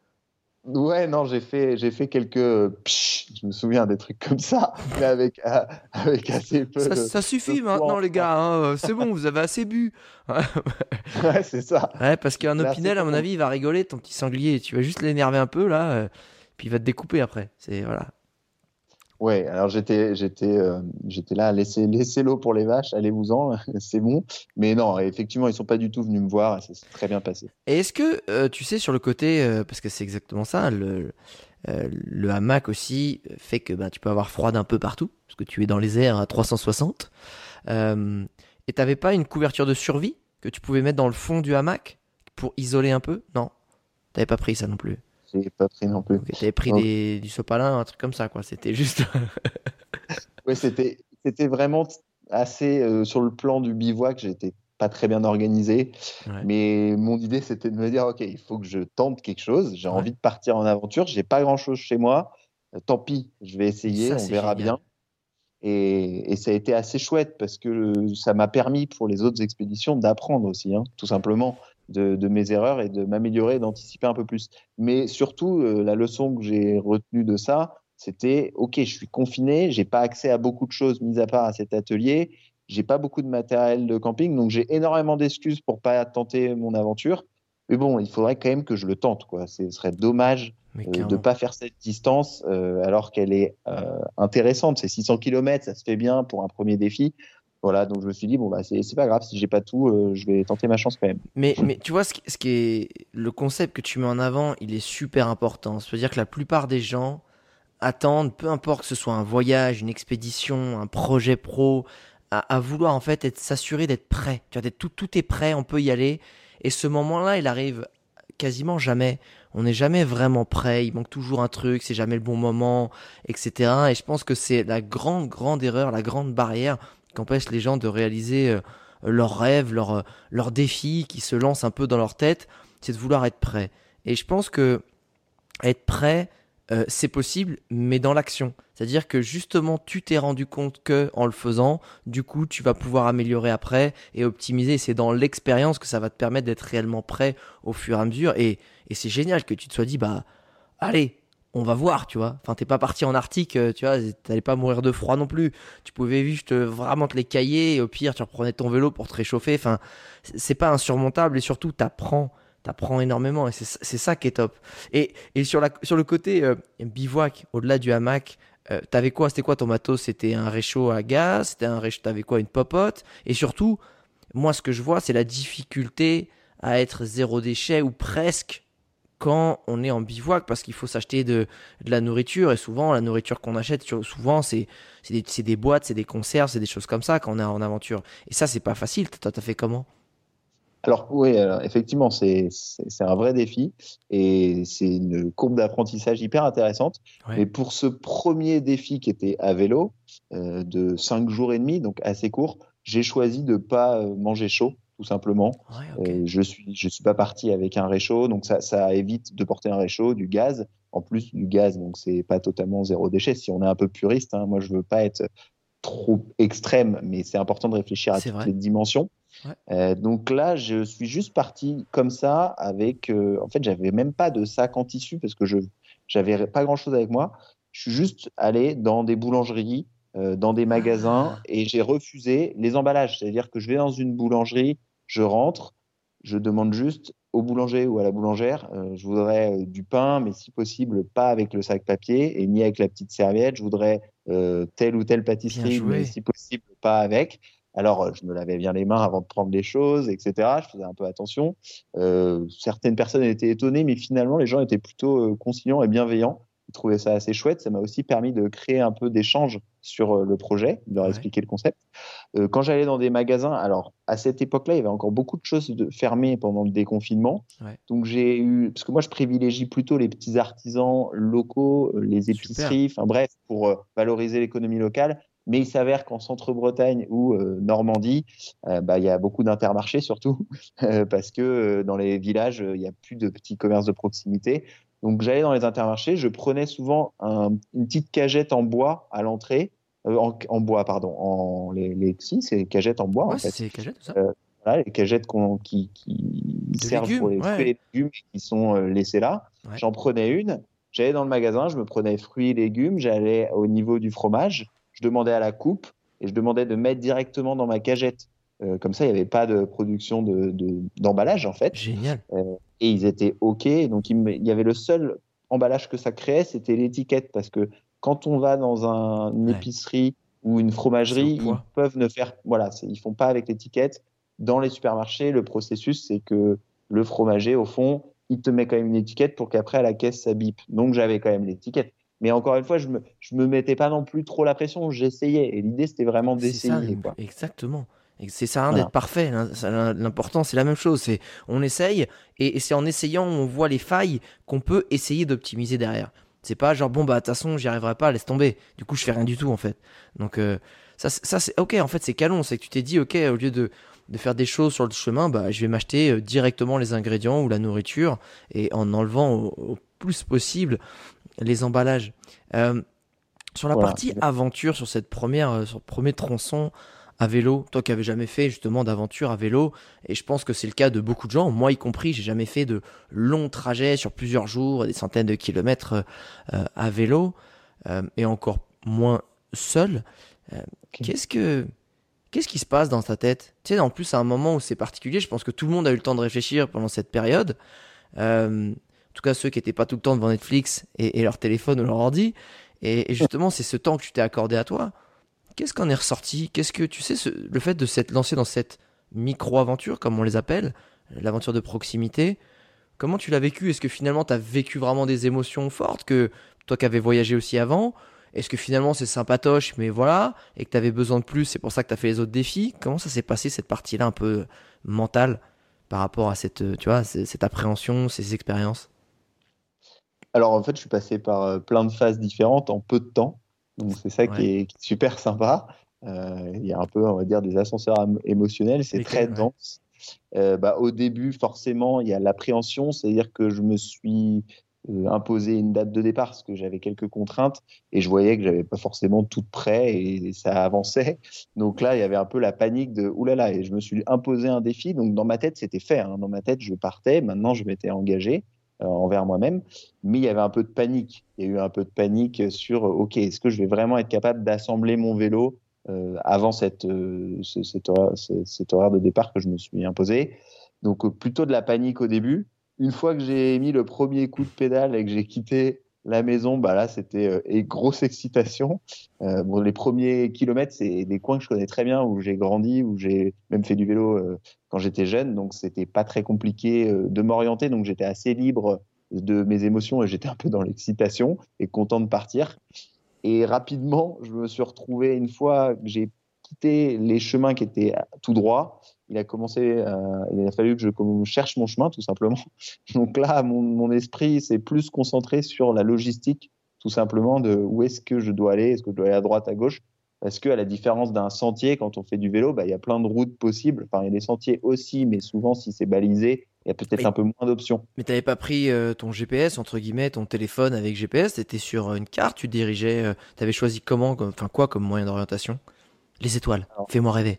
Ouais, non, j'ai fait, j'ai fait quelques euh, pchut, je me souviens des trucs comme ça, mais avec, euh, avec assez peu. Ça, de, ça suffit de maintenant, les gars, hein, c'est bon, vous avez assez bu. Ouais, c'est ça. Ouais, parce qu'un là, opinel, à mon avis, il va rigoler, ton petit sanglier. Tu vas juste l'énerver un peu là, euh, puis il va te découper après. C'est voilà. Ouais, alors j'étais, j'étais, euh, j'étais là, laissez, laissez l'eau pour les vaches, allez-vous-en, c'est bon. Mais non, effectivement, ils ne sont pas du tout venus me voir, et ça s'est très bien passé. Et est-ce que, euh, tu sais, sur le côté, euh, parce que c'est exactement ça, le, euh, le hamac aussi fait que bah, tu peux avoir froid d'un peu partout, parce que tu es dans les airs à trois cent soixante, euh, et tu n'avais pas une couverture de survie que tu pouvais mettre dans le fond du hamac pour isoler un peu? Non, tu n'avais pas pris ça non plus. J'ai pas pris non plus. Okay, t'avais pris donc, des, du sopalin, un truc comme ça, quoi. C'était juste. Oui, c'était, c'était vraiment assez. Euh, sur le plan du bivouac, j'étais pas très bien organisé. Ouais. Mais mon idée, c'était de me dire ok, il faut que je tente quelque chose. J'ai ouais. envie de partir en aventure. J'ai pas grand-chose chez moi. Euh, tant pis, je vais essayer, ça, on verra génial. bien. Et, et ça a été assez chouette parce que ça m'a permis pour les autres expéditions d'apprendre aussi, hein, tout simplement. De, de mes erreurs et de m'améliorer et d'anticiper un peu plus. Mais surtout, euh, la leçon que j'ai retenue de ça, c'était « Ok, je suis confiné, je n'ai pas accès à beaucoup de choses mis à part à cet atelier, je n'ai pas beaucoup de matériel de camping, donc j'ai énormément d'excuses pour ne pas tenter mon aventure. Mais bon, il faudrait quand même que je le tente. Quoi. Ce serait dommage euh, de ne pas faire cette distance euh, alors qu'elle est euh, intéressante. C'est six cents kilomètres, ça se fait bien pour un premier défi. » Voilà, donc je me suis dit, bon, bah, c'est, c'est pas grave, si j'ai pas tout, euh, je vais tenter ma chance quand même. Mais, mais tu vois, ce qui, ce qui est le concept que tu mets en avant, il est super important. C'est-à-dire que la plupart des gens attendent, peu importe que ce soit un voyage, une expédition, un projet pro, à, à vouloir en fait être s'assurer d'être prêt. Tu vois, d'être tout, tout est prêt, on peut y aller. Et ce moment-là, il arrive quasiment jamais. On n'est jamais vraiment prêt, il manque toujours un truc, c'est jamais le bon moment, et cetera. Et je pense que c'est la grande, grande erreur, la grande barrière qu'empêche les gens de réaliser euh, leurs rêves, leurs euh, leurs défis qui se lancent un peu dans leur tête, c'est de vouloir être prêt. Et je pense que être prêt euh, c'est possible, mais dans l'action. C'est-à-dire que justement, tu t'es rendu compte que en le faisant, du coup, tu vas pouvoir améliorer après et optimiser. C'est dans l'expérience que ça va te permettre d'être réellement prêt au fur et à mesure. Et, et c'est génial que tu te sois dit, bah, allez, on va voir, tu vois. Enfin, t'es pas parti en Arctique, tu vois, t'allais pas mourir de froid non plus. Tu pouvais juste vraiment te les cailler et au pire, tu reprenais ton vélo pour te réchauffer. Enfin, c'est pas insurmontable et surtout, t'apprends. T'apprends énormément et c'est, c'est ça qui est top. Et, et sur, la, sur le côté euh, bivouac, au-delà du hamac, euh, t'avais quoi? C'était quoi ton matos? C'était un réchaud à gaz? C'était un réchaud, t'avais quoi? Une popote? Et surtout, moi, ce que je vois, c'est la difficulté à être zéro déchet ou presque quand on est en bivouac, parce qu'il faut s'acheter de, de la nourriture. Et souvent, la nourriture qu'on achète, souvent, c'est, c'est, des, c'est des boîtes, c'est des conserves, c'est des choses comme ça quand on est en aventure. Et ça, c'est pas facile. Toi, t'as fait comment? Alors oui, alors, effectivement, c'est, c'est, c'est un vrai défi et c'est une courbe d'apprentissage hyper intéressante. Ouais. Et pour ce premier défi qui était à vélo, euh, de cinq jours et demi, donc assez court, j'ai choisi de ne pas manger chaud, tout simplement. Ouais, okay. euh, je suis, je suis pas parti avec un réchaud, donc ça, ça évite de porter un réchaud, du gaz. En plus du gaz, donc c'est pas totalement zéro déchet. Si on est un peu puriste, hein, moi je veux pas être trop extrême, mais c'est important de réfléchir à c'est toutes vrai. les dimensions. Ouais. Euh, donc là, je suis juste parti comme ça avec. Euh, en fait, j'avais même pas de sac en tissu parce que je j'avais pas grand chose avec moi. Je suis juste allé dans des boulangeries, euh, dans des magasins et j'ai refusé les emballages. C'est-à-dire que je vais dans une boulangerie, je rentre, je demande juste au boulanger ou à la boulangère, euh, je voudrais euh, du pain, mais si possible pas avec le sac papier et ni avec la petite serviette. Je voudrais euh, telle ou telle pâtisserie, mais si possible pas avec. Alors, je me lavais bien les mains avant de prendre les choses, et cetera. Je faisais un peu attention. Euh, certaines personnes étaient étonnées, mais finalement, les gens étaient plutôt euh, conciliants et bienveillants. Ils trouvaient ça assez chouette. Ça m'a aussi permis de créer un peu d'échange sur euh, le projet, de leur ouais. expliquer le concept. Euh, quand j'allais dans des magasins, alors à cette époque-là, il y avait encore beaucoup de choses de, fermées pendant le déconfinement. Ouais. Donc, j'ai eu... Parce que moi, je privilégie plutôt les petits artisans locaux, euh, les épiceries, enfin bref, pour euh, valoriser l'économie locale. Mais il s'avère qu'en Centre-Bretagne ou euh, Normandie, euh, bah, y a beaucoup d'intermarchés surtout, euh, parce que euh, dans les villages, il euh, n'y a plus de petits commerces de proximité. Donc j'allais dans les intermarchés, je prenais souvent un, une petite cagette en bois à l'entrée, euh, en, en bois, pardon, en, les, les, si, c'est les cagettes en bois. Ouais, en fait. C'est les cagettes, ça. Euh, voilà, les cagettes qu'on, qui, qui servent légumes, pour les fruits ouais. et légumes qui sont euh, laissés là. Ouais. J'en prenais une, j'allais dans le magasin, je me prenais fruits et légumes, j'allais au niveau du fromage. Je demandais à la coupe et je demandais de mettre directement dans ma cagette. Euh, comme ça, il n'y avait pas de production de, de, d'emballage, en fait. Génial. Euh, et ils étaient OK. Donc, il, me, il y avait le seul emballage que ça créait, c'était l'étiquette. Parce que quand on va dans un, une ouais. épicerie ou une fromagerie, ils peuvent ne faire... Voilà, c'est, ils ne font pas avec l'étiquette. Dans les supermarchés, le processus, c'est que le fromager, au fond, il te met quand même une étiquette pour qu'après, à la caisse, ça bip. Donc, j'avais quand même l'étiquette. Mais encore une fois, je me, je me mettais pas non plus trop la pression, j'essayais. Et l'idée, c'était vraiment d'essayer. C'est ça, quoi. Exactement. Et c'est ça, hein, voilà. D'être parfait. L'important, c'est la même chose. C'est, on essaye et, et c'est en essayant on voit les failles qu'on peut essayer d'optimiser derrière. C'est pas genre, bon, bah, de toute façon, j'y arriverai pas, laisse tomber. Du coup, je fais rien du tout, en fait. Donc, euh, ça, ça, c'est OK. En fait, c'est canon. C'est que tu t'es dit, OK, au lieu de, de faire des choses sur le chemin, bah, je vais m'acheter directement les ingrédients ou la nourriture et en enlevant au, au plus possible les emballages. Euh, sur la voilà. partie aventure, sur cette première, sur le premier tronçon à vélo, toi qui n'avais jamais fait justement d'aventure à vélo, et je pense que c'est le cas de beaucoup de gens, moi y compris, j'ai jamais fait de longs trajets sur plusieurs jours, des centaines de kilomètres euh, à vélo, euh, et encore moins seul. Euh, okay. Qu'est-ce que Qu'est-ce qui se passe dans ta tête? Tu sais, en plus, à un moment où c'est particulier, je pense que tout le monde a eu le temps de réfléchir pendant cette période. Euh, En tout cas, ceux qui n'étaient pas tout le temps devant Netflix et, et leur téléphone ou leur ordi. Et, et justement, c'est ce temps que tu t'es accordé à toi. Qu'est-ce qu'en est ressorti? Qu'est-ce que tu sais, ce, le fait de s'être lancé dans cette micro-aventure, comme on les appelle, l'aventure de proximité, comment tu l'as vécu? Est-ce que finalement, tu as vécu vraiment des émotions fortes que toi qui avais voyagé aussi avant? Est-ce que finalement, c'est sympatoche, mais voilà, et que tu avais besoin de plus, c'est pour ça que tu as fait les autres défis? Comment ça s'est passé, cette partie-là un peu mentale par rapport à cette, tu vois, cette appréhension, ces expériences? Alors, en fait, je suis passé par plein de phases différentes en peu de temps. Donc, c'est ça ouais. qui, est, qui est super sympa. Euh, il y a un peu, on va dire, des ascenseurs am- émotionnels. C'est, c'est très clair, dense. Ouais. Euh, bah, au début, forcément, il y a l'appréhension. C'est-à-dire que je me suis euh, imposer une date de départ parce que j'avais quelques contraintes et je voyais que j'avais pas forcément tout prêt et, et ça avançait. Donc là, il y avait un peu la panique de oulala, et je me suis imposé un défi. Donc dans ma tête, c'était fait. Hein. Dans ma tête, je partais. Maintenant, je m'étais engagé euh, envers moi-même, mais il y avait un peu de panique. Il y a eu un peu de panique sur euh, OK, est-ce que je vais vraiment être capable d'assembler mon vélo euh, avant cette, euh, ce, cet, horaire, ce, cet horaire de départ que je me suis imposé. Donc euh, plutôt de la panique au début. Une fois que j'ai mis le premier coup de pédale et que j'ai quitté la maison, bah là, c'était euh, et grosse excitation. Euh, bon, les premiers kilomètres, c'est des coins que je connais très bien, où j'ai grandi, où j'ai même fait du vélo euh, quand j'étais jeune. Donc, c'était pas très compliqué euh, de m'orienter. Donc, j'étais assez libre de mes émotions et j'étais un peu dans l'excitation et content de partir. Et rapidement, je me suis retrouvé, une fois que j'ai quitté les chemins qui étaient tout droits, Il a commencé, euh, il a fallu que je cherche mon chemin, tout simplement. Donc là, mon, mon esprit s'est plus concentré sur la logistique, tout simplement, de où est-ce que je dois aller, est-ce que je dois aller à droite, à gauche, parce qu'à la différence d'un sentier, quand on fait du vélo, bah, il y a plein de routes possibles. Enfin, il y a des sentiers aussi, mais souvent, si c'est balisé, il y a peut-être oui. un peu moins d'options. Mais tu n'avais pas pris euh, ton G P S, entre guillemets, ton téléphone avec G P S, tu étais sur une carte, tu dirigeais, euh, tu avais choisi comment, enfin quoi comme moyen d'orientation ? Les étoiles, alors, fais-moi rêver.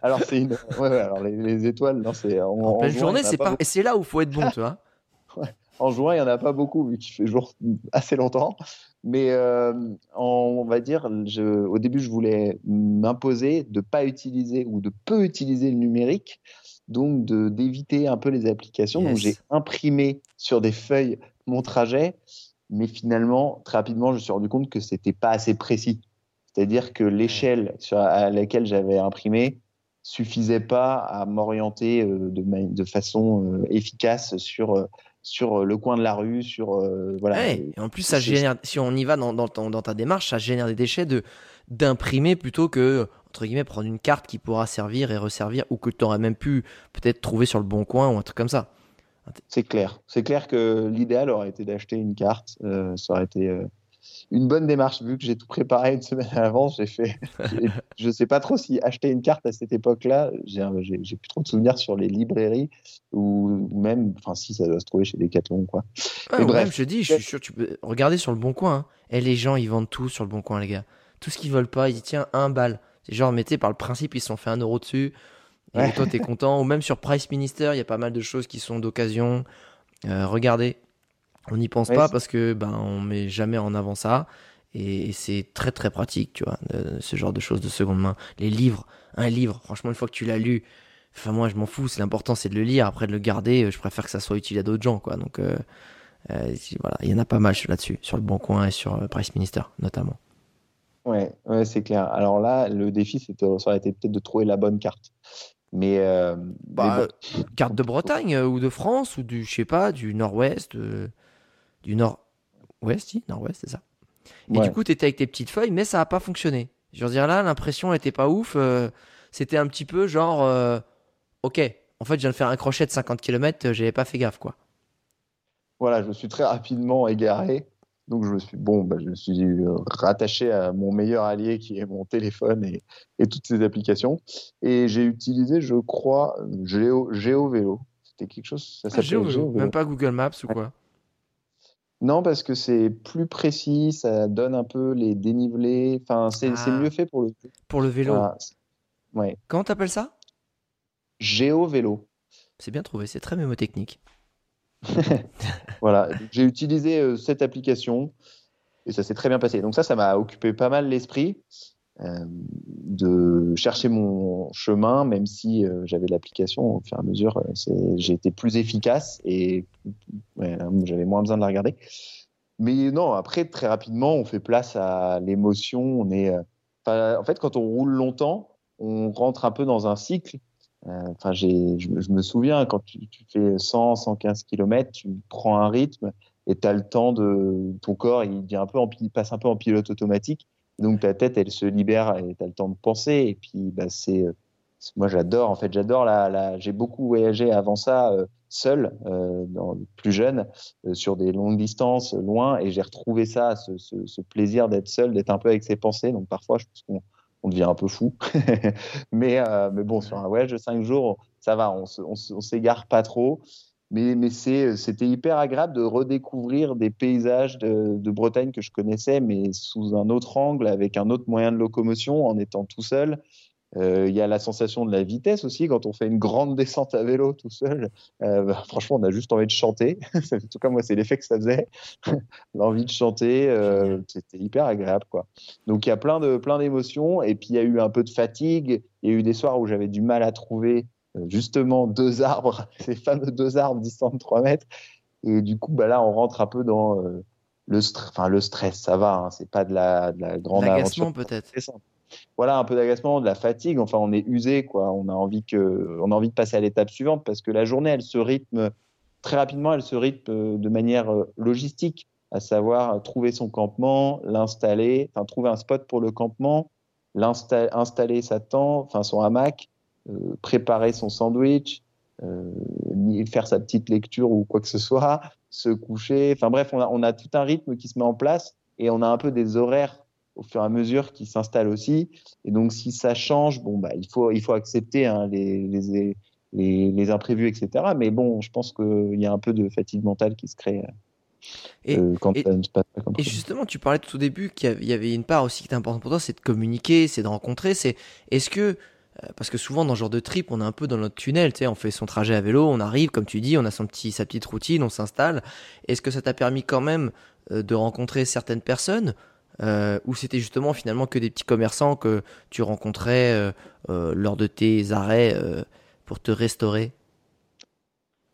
alors, c'est une... ouais, ouais, alors les, les étoiles, non, c'est... En, en pleine journée, c'est, pas... pas... c'est là où il faut être bon, tu vois. Ouais. En juin, il n'y en a pas beaucoup, vu qu'il fait jour assez longtemps. Mais euh, on va dire, je... au début, je voulais m'imposer de ne pas utiliser ou de peu utiliser le numérique, donc de, d'éviter un peu les applications. Yes. Donc, j'ai imprimé sur des feuilles mon trajet, mais finalement, très rapidement, je me suis rendu compte que ce n'était pas assez précis. C'est-à-dire que l'échelle sur, à laquelle j'avais imprimé suffisait pas à m'orienter euh, de, ma- de façon euh, efficace sur, euh, sur le coin de la rue. Sur, euh, voilà. Ouais, et en plus, ça génère, si on y va dans, dans, dans ta démarche, ça génère des déchets de, d'imprimer plutôt que, entre guillemets, prendre une carte qui pourra servir et resservir ou que tu aurais même pu peut-être trouver sur le bon coin ou un truc comme ça. C'est clair. C'est clair que l'idéal aurait été d'acheter une carte. Euh, ça aurait été... Euh... Une bonne démarche, vu que j'ai tout préparé une semaine à l'avance, j'ai fait. J'ai, je ne sais pas trop si acheter une carte à cette époque-là, j'ai, j'ai, j'ai plus trop de souvenirs sur les librairies ou même, enfin si ça doit se trouver chez Decathlon quoi. Ouais, bref, même, je dis, je suis sûr, tu peux regarder sur le Bon Coin. Hein. Et les gens, ils vendent tout sur le Bon Coin, les gars. Tout ce qu'ils veulent pas, ils disent tiens un balle. C'est genre, mais tu sais, par le principe, ils se sont fait un euro dessus. Et ouais. Toi, t'es content. Ou même sur Price Minister, il y a pas mal de choses qui sont d'occasion. Euh, regardez. On n'y pense ouais, pas c'est... parce que ben on met jamais en avant ça et, et c'est très très pratique, tu vois, de, de ce genre de choses de seconde main. Les livres, un livre, franchement, une fois que tu l'as lu, enfin moi je m'en fous, c'est l'important c'est de le lire, après de le garder, je préfère que ça soit utile à d'autres gens, quoi. Donc euh, euh, voilà, il y en a pas mal là-dessus, sur le Bon Coin et sur euh, Price Minister notamment. Ouais, ouais, c'est clair. Alors là, le défi c'était ça aurait été peut-être de trouver la bonne carte. Mais euh, bah, bon... carte de Bretagne euh, ou de France ou du je sais pas, du Nord-Ouest. Euh... Du nord-ouest, si, nord-ouest, c'est ça. Et ouais. Du coup, tu étais avec tes petites feuilles, mais ça n'a pas fonctionné. Je veux dire, là, l'impression n'était pas ouf. Euh, c'était un petit peu genre, euh, ok, en fait, je viens de faire un crochet de cinquante kilomètres, je n'avais pas fait gaffe, quoi. Voilà, je me suis très rapidement égaré. Donc, je me suis, bon, bah, je me suis euh, rattaché à mon meilleur allié qui est mon téléphone et, et toutes ces applications. Et j'ai utilisé, je crois, Géo, GéoVélo. C'était quelque chose, ça s'appelait ah, GéoVélo. GéoVélo. Même pas Google Maps ou quoi. Non, parce que c'est plus précis, ça donne un peu les dénivelés. Enfin, c'est, ah, c'est mieux fait pour le pour le vélo. Voilà. Ouais. Comment t'appelles ça ? GéoVélo. C'est bien trouvé, c'est très mémotechnique. Voilà, j'ai utilisé euh, cette application et ça s'est très bien passé. Donc ça, ça m'a occupé pas mal l'esprit euh, de chercher mon chemin, même si euh, j'avais l'application. Au fur et à mesure, c'est, j'ai été plus efficace et ouais, j'avais moins besoin de la regarder. Mais non, après, très rapidement, on fait place à l'émotion. On est, euh, en fait, quand on roule longtemps, on rentre un peu dans un cycle. Enfin, euh, j'ai, je, je me souviens, quand tu, tu fais cent, cent quinze kilomètres, tu prends un rythme et tu as le temps de... Ton corps, il, vient un peu en, il passe un peu en pilote automatique. Donc, ta tête, elle se libère et tu as le temps de penser. Et puis, bah, c'est... Moi, j'adore, en fait, j'adore la, la, j'ai beaucoup voyagé avant ça, euh, seul, euh, dans, plus jeune, euh, sur des longues distances, loin, et j'ai retrouvé ça, ce, ce, ce plaisir d'être seul, d'être un peu avec ses pensées. Donc, parfois, je pense qu'on on devient un peu fou. mais, euh, mais bon, sur un voyage de cinq jours, ça va, on ne s'égare pas trop. mais, mais c'est, c'était hyper agréable de redécouvrir des paysages de, de Bretagne que je connaissais, mais sous un autre angle, avec un autre moyen de locomotion, en étant tout seul. Il euh, y a la sensation de la vitesse aussi, quand on fait une grande descente à vélo tout seul, euh, bah, franchement on a juste envie de chanter. En tout cas moi c'est l'effet que ça faisait. L'envie de chanter, euh, c'était hyper agréable quoi. Donc il y a plein, de, plein d'émotions, et puis il y a eu un peu de fatigue, il y a eu des soirs où j'avais du mal à trouver euh, justement deux arbres, ces fameux deux arbres distants de trois mètres, et du coup bah, là on rentre un peu dans euh, le, st- enfin, le stress, ça va, hein, c'est pas de la, de la grande aventure. L'agacement peut-être. Voilà, un peu d'agacement, de la fatigue, enfin on est usé quoi, on a envie que, on a envie de passer à l'étape suivante, parce que la journée elle se rythme très rapidement, elle se rythme de manière logistique, à savoir trouver son campement, l'installer, enfin trouver un spot pour le campement, l'insta- installer sa tente, enfin son hamac, euh, préparer son sandwich, euh, faire sa petite lecture ou quoi que ce soit, se coucher, enfin bref, on a, on a tout un rythme qui se met en place, et on a un peu des horaires au fur et à mesure qui s'installe aussi. Et donc, si ça change, bon, bah, il faut, il faut accepter hein, les, les, les, les imprévus, et cetera. Mais bon, je pense qu'il y a un peu de fatigue mentale qui se crée et, euh, quand et, ça ne se passe pas comme ça. Et justement, tu parlais tout au début qu'il y avait une part aussi qui était importante pour toi, c'est de communiquer, c'est de rencontrer. C'est, est-ce que, parce que souvent, dans ce genre de trip, on est un peu dans notre tunnel, tu sais, on fait son trajet à vélo, on arrive, comme tu dis, on a son petit, sa petite routine, on s'installe. Est-ce que ça t'a permis quand même de rencontrer certaines personnes ? Euh, où c'était justement finalement que des petits commerçants que tu rencontrais euh, euh, lors de tes arrêts euh, pour te restaurer?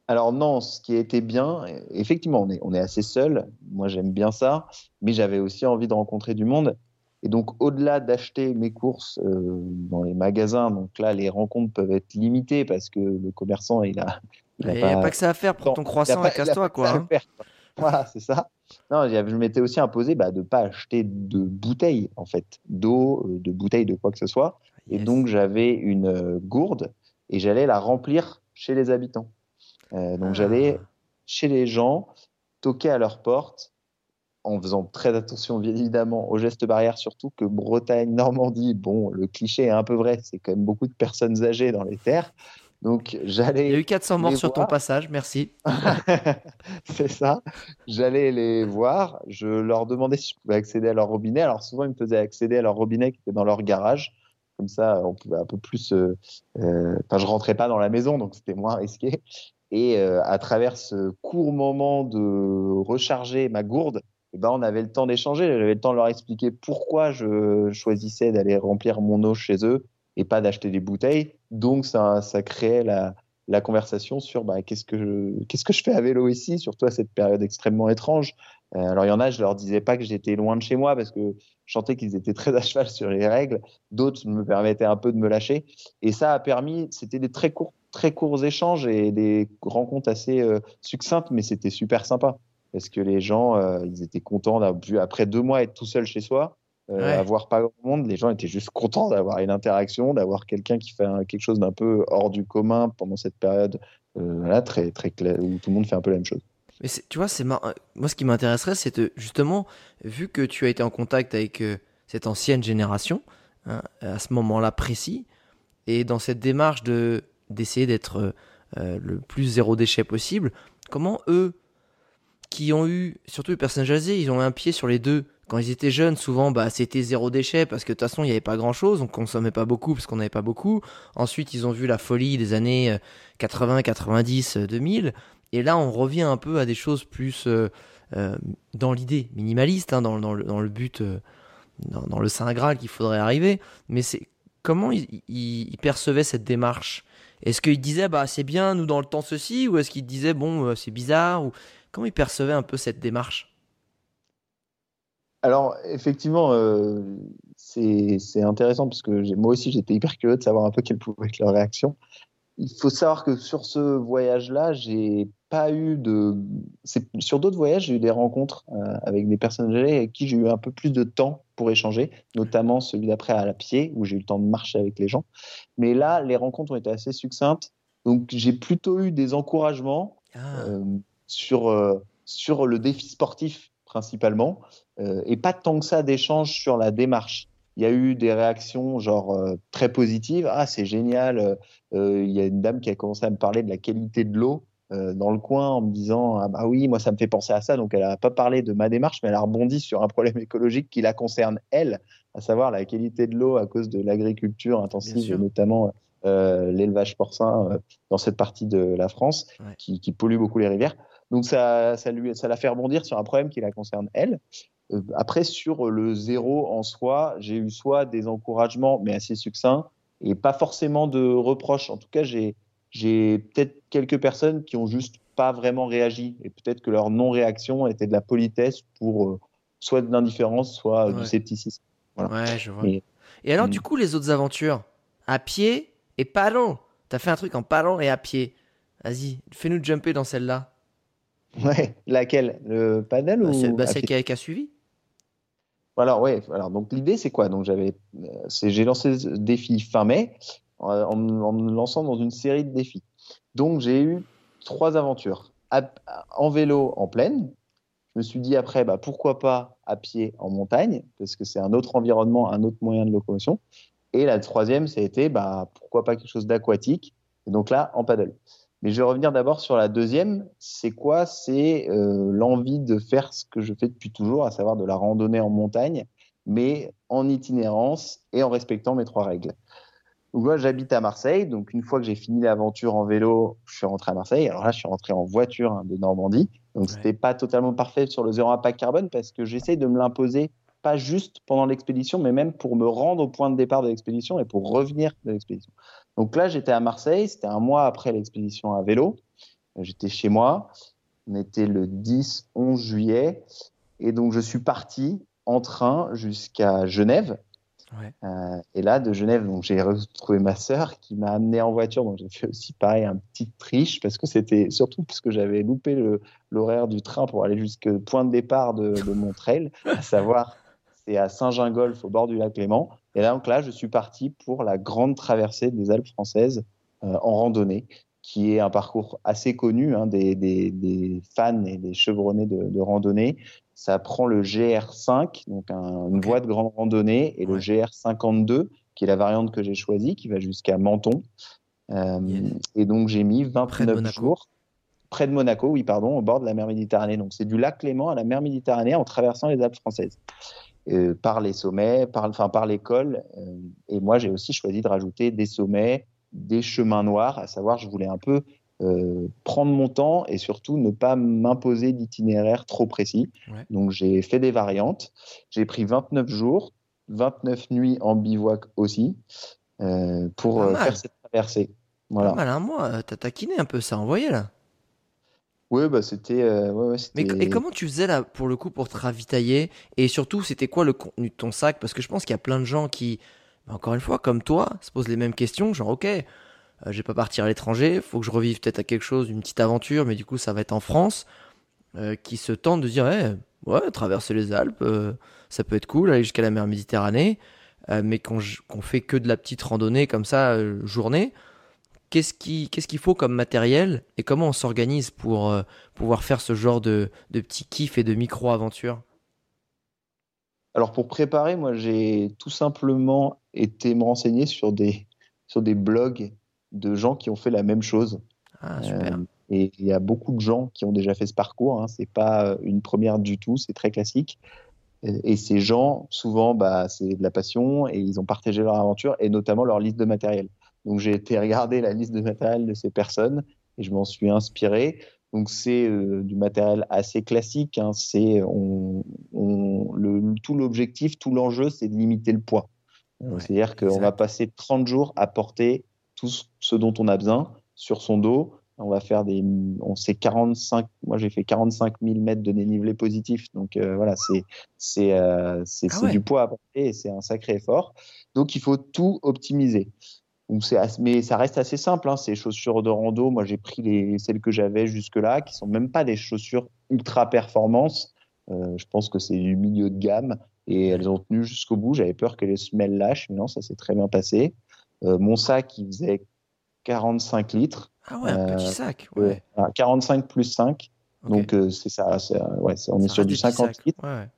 Alors non, ce qui a été bien, effectivement on est, on est assez seul, moi j'aime bien ça, mais j'avais aussi envie de rencontrer du monde, et donc au-delà d'acheter mes courses euh, dans les magasins, donc là les rencontres peuvent être limitées parce que le commerçant il a, il a, il pas, y a pas que ça à faire, prends ton croissant et casse-toi quoi, hein. Voilà c'est ça. Non, je m'étais aussi imposé bah, de ne pas acheter de bouteilles, en fait, d'eau, de bouteilles, de quoi que ce soit. Yes. Et donc, j'avais une gourde et j'allais la remplir chez les habitants. Euh, donc, ah. j'allais chez les gens, toquer à leur porte, en faisant très attention, bien évidemment, aux gestes barrières, surtout que Bretagne, Normandie, bon, le cliché est un peu vrai, c'est quand même beaucoup de personnes âgées dans les terres. Donc, j'allais. Il y a eu quatre cents morts sur voir. Ton passage, merci. C'est ça. J'allais les voir. Je leur demandais si je pouvais accéder à leur robinet. Alors, souvent, ils me faisaient accéder à leur robinet qui était dans leur garage. Comme ça, on pouvait un peu plus. Euh, euh, enfin, je ne rentrais pas dans la maison, donc c'était moins risqué. Et euh, à travers ce court moment de recharger ma gourde, eh ben, on avait le temps d'échanger. J'avais le temps de leur expliquer pourquoi je choisissais d'aller remplir mon eau chez eux et pas d'acheter des bouteilles. Donc, ça, ça créait la, la conversation sur bah, qu'est-ce que je, qu'est-ce que je fais à vélo ici, surtout à cette période extrêmement étrange. Euh, alors, il y en a, je leur disais pas que j'étais loin de chez moi parce que je sentais qu'ils étaient très à cheval sur les règles. D'autres me permettaient un peu de me lâcher. Et ça a permis, c'était des très courts, très courts échanges et des rencontres assez euh, succinctes, mais c'était super sympa parce que les gens, euh, ils étaient contents d'avoir pu, après deux mois, être tout seul chez soi. Euh, ouais. Avoir pas grand monde, les gens étaient juste contents d'avoir une interaction, d'avoir quelqu'un qui fait un, quelque chose d'un peu hors du commun pendant cette période euh, voilà, très, très claire, où tout le monde fait un peu la même chose. Mais c'est, tu vois, c'est mar... moi ce qui m'intéresserait, c'est de, justement, vu que tu as été en contact avec euh, cette ancienne génération, hein, à ce moment-là précis, et dans cette démarche de, d'essayer d'être euh, le plus zéro déchet possible, comment eux, qui ont eu, surtout les personnes âgées, ils ont un pied sur les deux. Quand ils étaient jeunes, souvent, bah, c'était zéro déchet parce que de toute façon, il n'y avait pas grand-chose. On ne consommait pas beaucoup parce qu'on n'avait pas beaucoup. Ensuite, ils ont vu la folie des années quatre-vingts, quatre-vingt-dix, deux mille. Et là, on revient un peu à des choses plus euh, euh, dans l'idée minimaliste, hein, dans, dans, le, dans le but, euh, dans, dans le Saint Graal qu'il faudrait arriver. Mais c'est, comment ils, ils, ils percevaient cette démarche ? Est-ce qu'ils disaient bah, « c'est bien, nous, dans le temps, ceci » ou est-ce qu'ils disaient « bon, euh, c'est bizarre » ou comment ils percevaient un peu cette démarche ? Alors, effectivement, euh, c'est, c'est intéressant parce que j'ai, moi aussi, j'étais hyper curieux de savoir un peu quelle pouvait être leur réaction. Il faut savoir que sur ce voyage-là, j'ai pas eu de... C'est, sur d'autres voyages, j'ai eu des rencontres euh, avec des personnes âgées avec qui j'ai eu un peu plus de temps pour échanger, notamment celui d'après à la pied, où j'ai eu le temps de marcher avec les gens. Mais là, les rencontres ont été assez succinctes. Donc, j'ai plutôt eu des encouragements ah. euh, sur, euh, sur le défi sportif, principalement, euh, et pas tant que ça d'échanges sur la démarche. Il y a eu des réactions genre euh, très positives. Ah, c'est génial. Euh, il y a une dame qui a commencé à me parler de la qualité de l'eau euh, dans le coin en me disant ah bah oui, moi ça me fait penser à ça. Donc elle n'a pas parlé de ma démarche, mais elle a rebondi sur un problème écologique qui la concerne elle, à savoir la qualité de l'eau à cause de l'agriculture intensive, et notamment euh, l'élevage porcin euh, dans cette partie de la France, ouais. qui, qui pollue beaucoup les rivières. Donc ça, ça, lui, ça la fait rebondir sur un problème qui la concerne elle. Euh, après, sur le zéro en soi, j'ai eu soit des encouragements, mais assez succincts, et pas forcément de reproches. En tout cas, j'ai, j'ai peut-être quelques personnes qui n'ont juste pas vraiment réagi. Et peut-être que leur non-réaction était de la politesse pour euh, soit de l'indifférence, soit euh, ouais. du scepticisme. Voilà. Ouais, je vois. Et, et alors, hum. du coup, les autres aventures, à pied et paddle. Tu as fait un truc en paddle et à pied. Vas-y, fais-nous jumper dans celle-là. Ouais, laquelle? Le panel bah, ou c'est, bah, c'est qui a suivi. Alors ouais, alors donc l'idée c'est quoi? Donc j'avais, euh, c'est j'ai lancé ce défi fin mai en, en me lançant dans une série de défis. Donc j'ai eu trois aventures à, en vélo en plaine. Je me suis dit après bah pourquoi pas à pied en montagne parce que c'est un autre environnement, un autre moyen de locomotion. Et la troisième, ça a été bah pourquoi pas quelque chose d'aquatique. Et donc là en paddle. Mais je vais revenir d'abord sur la deuxième. C'est quoi? C'est euh, l'envie de faire ce que je fais depuis toujours, à savoir de la randonnée en montagne, mais en itinérance et en respectant mes trois règles. Donc là, j'habite à Marseille. Donc une fois que j'ai fini l'aventure en vélo, je suis rentré à Marseille. Alors là, je suis rentré en voiture hein, de Normandie. Donc ouais. C'était pas totalement parfait sur le zéro impact carbone parce que j'essaie de me l'imposer pas juste pendant l'expédition, mais même pour me rendre au point de départ de l'expédition et pour revenir de l'expédition. Donc là, j'étais à Marseille, c'était un mois après l'expédition à vélo. J'étais chez moi, on était le dix onze juillet. Et donc, je suis parti en train jusqu'à Genève. Ouais. Euh, et là, de Genève, donc, j'ai retrouvé ma sœur qui m'a amené en voiture. Donc, j'ai fait aussi, pareil, un petit triche, parce que c'était surtout parce que j'avais loupé le, l'horaire du train pour aller jusqu'au point de départ de, de mon trail, à savoir, c'est à Saint-Gingolf, au bord du lac Léman. Et là, donc là, je suis parti pour la grande traversée des Alpes françaises euh, en randonnée, qui est un parcours assez connu hein, des, des, des fans et des chevronnés de, de randonnée. Ça prend le G R cinq, donc un, une voie de grande randonnée, et le G R cinquante-deux, qui est la variante que j'ai choisie, qui va jusqu'à Menton. Euh, yes. Et donc, j'ai mis vingt-neuf jours près de Monaco, oui, pardon, au bord de la mer Méditerranée. Donc, c'est du lac Léman à la mer Méditerranée en traversant les Alpes françaises. Euh, par les sommets, par, enfin, par les cols. Euh, et moi, j'ai aussi choisi de rajouter des sommets, des chemins noirs, à savoir, je voulais un peu euh, prendre mon temps et surtout ne pas m'imposer d'itinéraire trop précis. Ouais. Donc, j'ai fait des variantes. J'ai pris vingt-neuf jours, vingt-neuf nuits en bivouac aussi euh, pour euh, faire cette traversée. Voilà. Pas mal, un mois, t'as taquiné un peu, ça envoyait là. Oui, bah c'était, euh, ouais, ouais, c'était. Mais et comment tu faisais là pour le coup pour te ravitailler et surtout c'était quoi le contenu de ton sac? Parce que je pense qu'il y a plein de gens qui, encore une fois, comme toi, se posent les mêmes questions. Genre, ok, euh, je vais pas partir à l'étranger, faut que je revive peut-être à quelque chose, une petite aventure, mais du coup ça va être en France. Euh, qui se tentent de dire, hey, ouais, traverser les Alpes, euh, ça peut être cool, aller jusqu'à la mer Méditerranée, euh, mais qu'on, qu'on fait que de la petite randonnée comme ça, euh, journée. Qu'est-ce, qui, qu'est-ce qu'il faut comme matériel et comment on s'organise pour euh, pouvoir faire ce genre de, de petits kiffs et de micro-aventures? Alors pour préparer, moi j'ai tout simplement été me renseigner sur des, sur des blogs de gens qui ont fait la même chose. Ah, super. Euh, et il y a beaucoup de gens qui ont déjà fait ce parcours, hein, c'est pas une première du tout, c'est très classique. Et ces gens, souvent, bah, c'est de la passion et ils ont partagé leur aventure et notamment leur liste de matériel. Donc, j'ai été regarder la liste de matériel de ces personnes et je m'en suis inspiré. Donc, c'est euh, du matériel assez classique. Hein. C'est, on, on, le, tout l'objectif, tout l'enjeu, c'est de limiter le poids. Ouais, c'est-à-dire qu'on va passer trente jours à porter tout ce dont on a besoin sur son dos. On va faire des... On sait quarante-cinq... Moi, j'ai fait quarante-cinq mille mètres de dénivelé positif. Donc, euh, voilà, c'est, c'est, euh, c'est, ah ouais. c'est du poids à porter et c'est un sacré effort. Donc, il faut tout optimiser. Donc c'est assez, mais ça reste assez simple, hein, ces chaussures de rando. Moi, j'ai pris les, celles que j'avais jusque-là, qui ne sont même pas des chaussures ultra performance. Euh, je pense que c'est du milieu de gamme. Et elles ont tenu jusqu'au bout. J'avais peur que les semelles lâchent. Mais non, ça s'est très bien passé. Euh, mon sac, il faisait quarante-cinq litres. Ah ouais, un euh, petit sac. Ouais. Euh, quarante-cinq plus cinq. Okay. Donc, euh, c'est ça. C'est, ouais, c'est, on ça est sur du cinquante litres. Ouais.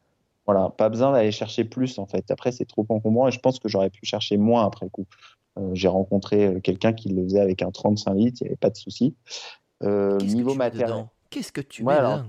Voilà, pas besoin d'aller chercher plus, en fait. Après, c'est trop encombrant. Et je pense que j'aurais pu chercher moins après coup. Euh, j'ai rencontré quelqu'un qui le faisait avec un trente-cinq litres, il n'y avait pas de souci. euh, Qu'est-ce niveau que tu matériel. Qu'est-ce que tu mets là ?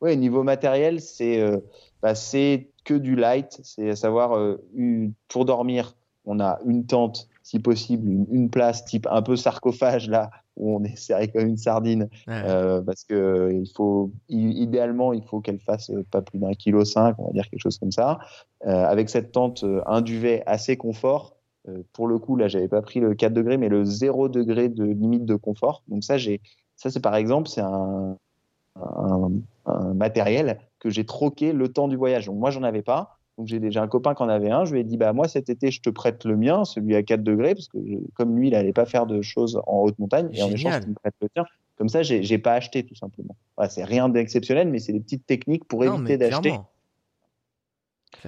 Oui, niveau matériel, c'est euh, bah, c'est que du light, c'est à savoir euh, une, pour dormir, on a une tente si possible, une, une place type un peu sarcophage là où on est serré comme une sardine, ouais. euh, parce que euh, il faut il, idéalement il faut qu'elle fasse euh, pas plus d'un kilo cinq, on va dire quelque chose comme ça. Euh, avec cette tente, euh, un duvet assez confort. Euh, pour le coup, là, j'avais pas pris le quatre degrés, mais le zéro degré de limite de confort. Donc ça, j'ai ça c'est par exemple, c'est un Un, un matériel que j'ai troqué le temps du voyage. Donc moi j'en avais pas, donc j'ai déjà un copain qui en avait un, je lui ai dit bah moi cet été je te prête le mien, celui à quatre degrés, parce que je, comme lui il allait pas faire de choses en haute montagne. Génial. Et en échange tu me prêtes le tien, comme ça j'ai, j'ai pas acheté tout simplement. Voilà, c'est rien d'exceptionnel, mais c'est des petites techniques pour non, éviter d'acheter.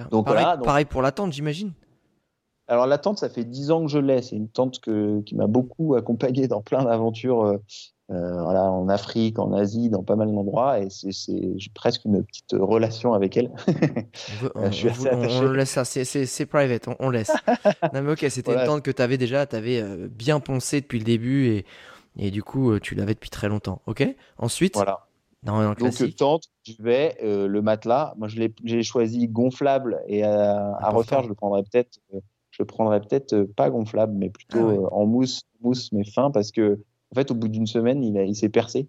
Donc, pareil, voilà, donc pareil pour la tente j'imagine. Alors la tente ça fait dix ans que je l'ai, c'est une tente que, qui m'a beaucoup accompagné dans plein d'aventures euh, Euh, voilà, en Afrique, en Asie, dans pas mal d'endroits, et c'est, c'est j'ai presque une petite relation avec elle. on, je suis assez attaché. On, on laisse ça, c'est, c'est, c'est private, on, on laisse. Non mais ok, c'était voilà. Une tente que tu avais déjà, tu avais euh, bien poncée depuis le début, et, et du coup, euh, tu l'avais depuis très longtemps. Ok. Ensuite, voilà. Dans, dans le classique. Donc tente, duvet, euh, le matelas. Moi, je l'ai, j'ai choisi gonflable, et à, à refaire, je le prendrais peut-être, euh, je le prendrais peut-être euh, pas gonflable, mais plutôt ah ouais. euh, en mousse, mousse mais fin, parce que. En fait, au bout d'une semaine, il, a, il s'est percé.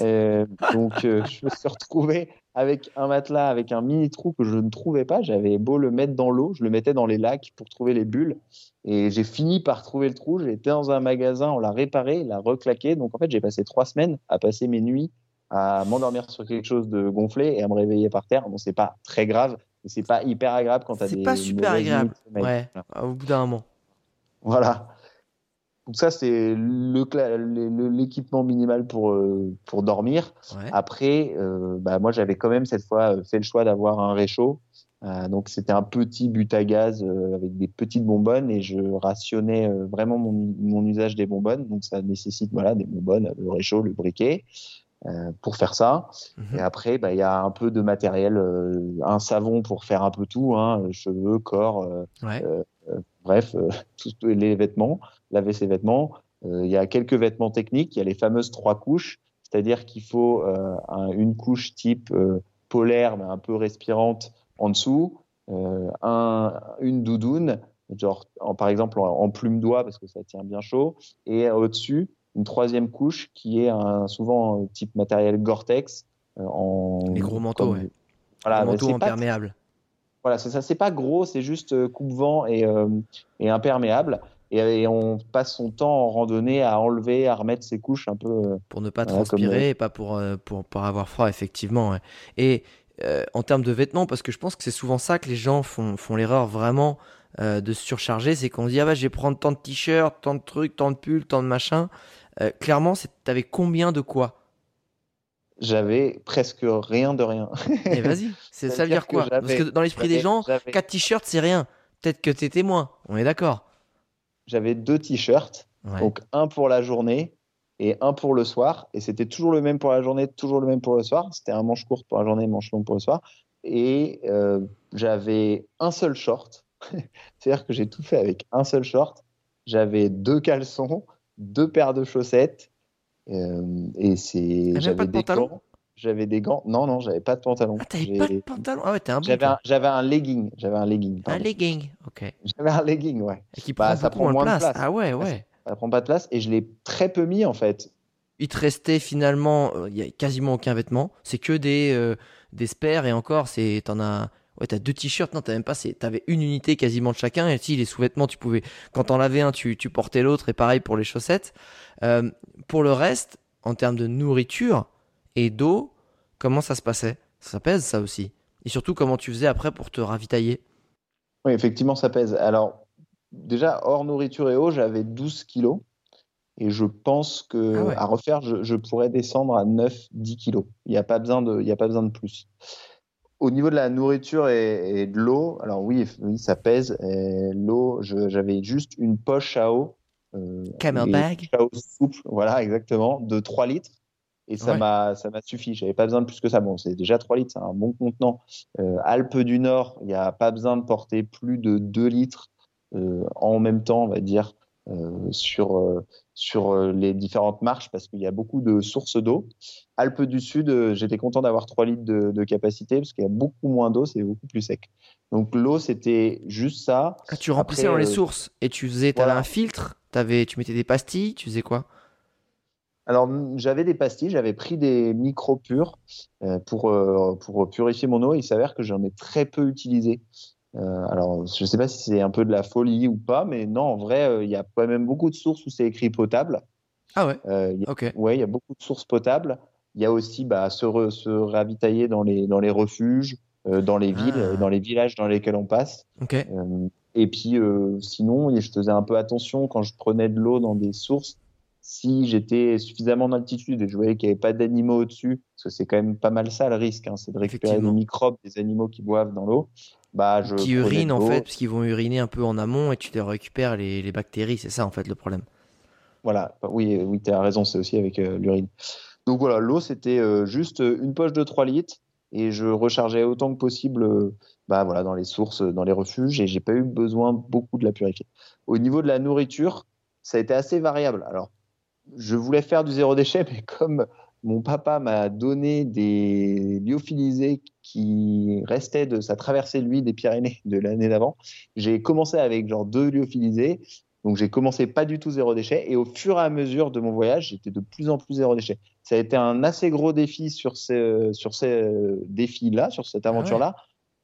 euh, donc, euh, je me suis retrouvé avec un matelas, avec un mini trou que je ne trouvais pas. J'avais beau le mettre dans l'eau, je le mettais dans les lacs pour trouver les bulles. Et j'ai fini par trouver le trou. J'étais dans un magasin, on l'a réparé, il l'a reclaqué. Donc, en fait, j'ai passé trois semaines à passer mes nuits à m'endormir sur quelque chose de gonflé et à me réveiller par terre. Bon, c'est pas très grave, mais c'est pas hyper agréable quand t'as des. C'est pas super agréable. Ouais, voilà. Au bout d'un moment. Voilà. Donc ça, c'est le, le, l'équipement minimal pour, euh, pour dormir. Ouais. Après, euh, bah, moi, j'avais quand même cette fois fait le choix d'avoir un réchaud. Euh, donc, c'était un petit but à gaz euh, avec des petites bonbonnes, et je rationnais euh, vraiment mon, mon usage des bonbonnes. Donc, ça nécessite voilà, des bonbonnes, le réchaud, le briquet euh, pour faire ça. Mmh. Et après, bah, y a un peu de matériel, euh, un savon pour faire un peu tout, hein, cheveux, corps, euh, ouais. euh, euh, bref, euh, tous les vêtements. Laver ses vêtements. Euh, il y a quelques vêtements techniques. Il y a les fameuses trois couches, c'est-à-dire qu'il faut euh, un, une couche type euh, polaire, mais un peu respirante en dessous, euh, un, une doudoune, genre en, par exemple en, en plume d'oie parce que ça tient bien chaud, et euh, au-dessus une troisième couche qui est un, souvent un type matériel Gore-Tex. Euh, en, les gros manteaux, comme, ouais. Voilà, les manteaux c'est imperméables. Pas, voilà, c'est ça. C'est pas gros, c'est juste coupe-vent et, euh, et imperméable. Et on passe son temps en randonnée à enlever, à remettre ses couches un peu. Pour ne pas transpirer comme... et pas pour, pour, pour avoir froid, effectivement. Et euh, en termes de vêtements, parce que je pense que c'est souvent ça que les gens font, font l'erreur vraiment euh, de se surcharger, c'est qu'on dit ah bah, je vais prendre tant de t-shirts, tant de trucs, tant de pulls, tant de machins. Euh, clairement, c'est, t'avais combien de quoi ? J'avais presque rien de rien. Et vas-y, c'est, ça, ça veut dire, dire quoi ? J'avais, parce que dans l'esprit j'avais, des gens, j'avais... quatre t-shirts, c'est rien. Peut-être que t'étais moins, on est d'accord. J'avais deux t-shirts, ouais. Donc un pour la journée et un pour le soir. Et c'était toujours le même pour la journée, toujours le même pour le soir. C'était un manche courte pour la journée, manche longue pour le soir. Et euh, j'avais un seul short. C'est-à-dire que j'ai tout fait avec un seul short. J'avais deux caleçons, deux paires de chaussettes. Euh, et c'est... Ah, j'avais pas de des gants. J'avais des gants. Non, non, j'avais pas de pantalon. Ah, t'avais j'ai... pas de pantalon. Ah ouais, t'es un bon. J'avais un, j'avais un legging. J'avais un legging. Pardon. Un legging, ok. J'avais un legging, ouais. Et qui bah, prend ça prend moins de place. place. Ah ouais, ouais. Ça, ça prend pas de place et je l'ai très peu mis en fait. Il te restait finalement, il euh, y a quasiment aucun vêtement. C'est que des euh, des spares et encore, c'est t'en as. Ouais, t'as deux t-shirts. Non, t'as même pas. C'est... T'avais une unité quasiment de chacun. Et si les sous-vêtements, tu pouvais. Quand t'en lavais un, tu tu portais l'autre et pareil pour les chaussettes. Euh, pour le reste, en termes de nourriture. Et d'eau, comment ça se passait ? Ça pèse ça aussi. Et surtout, comment tu faisais après pour te ravitailler ? Oui, effectivement, ça pèse. Alors, déjà, hors nourriture et eau, j'avais douze kilos. Et je pense qu'à ah ouais. refaire, je, je pourrais descendre à neuf à dix kilos. Il n'y a pas besoin de, il n'y a pas besoin de plus. Au niveau de la nourriture et, et de l'eau, alors oui, oui ça pèse. Et l'eau, je, j'avais juste une poche à eau. Euh, Camel bag. À eau souple, voilà, exactement, de trois litres. Et ça, ouais. m'a, ça m'a suffi. J'avais pas besoin de plus que ça. Bon, c'est déjà trois litres, c'est un bon contenant. Euh, Alpes du Nord, il n'y a pas besoin de porter plus de deux litres euh, en même temps, on va dire, euh, sur, euh, sur les différentes marches parce qu'il y a beaucoup de sources d'eau. Alpes du Sud, euh, j'étais content d'avoir trois litres de, de capacité parce qu'il y a beaucoup moins d'eau, c'est beaucoup plus sec. Donc l'eau, c'était juste ça. Ah, tu remplissais Après, dans les euh, sources et tu faisais, t'avais voilà. un filtre, t'avais, tu mettais des pastilles, tu faisais quoi ? Alors, j'avais des pastilles, j'avais pris des micro-pures euh, pour, euh, pour purifier mon eau. Il s'avère que j'en ai très peu utilisé. Euh, alors, je ne sais pas si c'est un peu de la folie ou pas, mais non, en vrai, il euh, y a quand même beaucoup de sources où c'est écrit potable. Ah ouais euh, y a, Ok. Oui, il y a beaucoup de sources potables. Il y a aussi bah, se, re, se ravitailler dans les, dans les refuges, euh, dans les villes, ah. dans les villages dans lesquels on passe. Ok. Euh, et puis, euh, sinon, je faisais un peu attention quand je prenais de l'eau dans des sources. Si j'étais suffisamment en altitude et je voyais qu'il n'y avait pas d'animaux au-dessus, parce que c'est quand même pas mal ça le risque, hein, c'est de récupérer les microbes des animaux qui boivent dans l'eau. Bah, je qui urinent en fait, parce qu'ils vont uriner un peu en amont et tu les récupères les, les bactéries, c'est ça en fait le problème. Voilà, oui, oui tu as raison, c'est aussi avec euh, l'urine. Donc voilà, l'eau c'était euh, juste une poche de trois litres et je rechargeais autant que possible euh, bah, voilà, dans les sources, dans les refuges et je n'ai pas eu besoin beaucoup de la purifier. Au niveau de la nourriture, ça a été assez variable. Alors, je voulais faire du zéro déchet, mais comme mon papa m'a donné des lyophilisés qui restaient de sa traversée, lui, des Pyrénées de l'année d'avant, j'ai commencé avec genre deux lyophilisés. Donc, j'ai commencé pas du tout zéro déchet. Et au fur et à mesure de mon voyage, j'étais de plus en plus zéro déchet. Ça a été un assez gros défi sur ces, sur ces défis-là, sur cette aventure-là.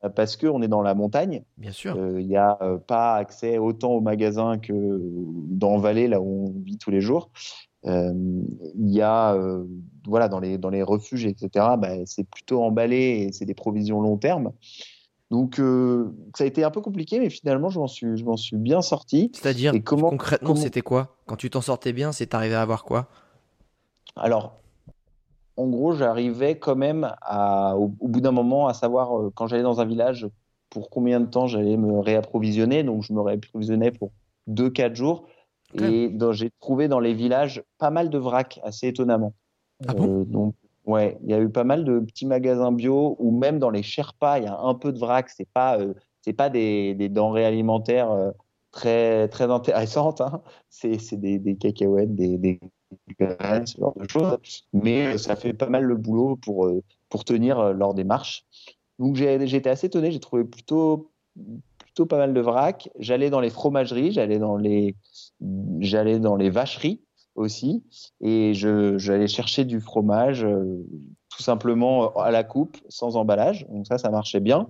Ah ouais. Parce qu'on est dans la montagne. Bien sûr. Il euh, n'y a euh, pas accès autant aux magasins que dans Valais, là où on vit tous les jours. Il euh, y a, euh, voilà, dans les, dans les refuges, et cetera, bah, c'est plutôt emballé et c'est des provisions long terme. Donc, euh, ça a été un peu compliqué, mais finalement, je m'en suis, je m'en suis bien sorti. C'est-à-dire, et comment, concrètement, comment... c'était quoi ? Quand tu t'en sortais bien, c'est arrivé à avoir quoi ? Alors. En gros, j'arrivais quand même à, au, au bout d'un moment à savoir euh, quand j'allais dans un village pour combien de temps j'allais me réapprovisionner. Donc, je me réapprovisionnais pour deux à quatre jours. Okay. Et dans, j'ai trouvé dans les villages pas mal de vrac, assez étonnamment. Ah euh, bon donc, ouais, il y a eu pas mal de petits magasins bio ou même dans les Sherpas, il y a un peu de vrac. C'est pas, euh, c'est pas des, des denrées alimentaires euh, très, très intéressantes. Hein. C'est, c'est des, des cacahuètes, des... des... ce genre de choses, mais ça fait pas mal le boulot pour, pour tenir lors des marches. Donc j'ai, j'ai été assez étonné, j'ai trouvé plutôt, plutôt pas mal de vrac. J'allais dans les fromageries, j'allais dans les, j'allais dans les vacheries aussi, et je, j'allais chercher du fromage euh, tout simplement à la coupe, sans emballage, donc ça, ça marchait bien.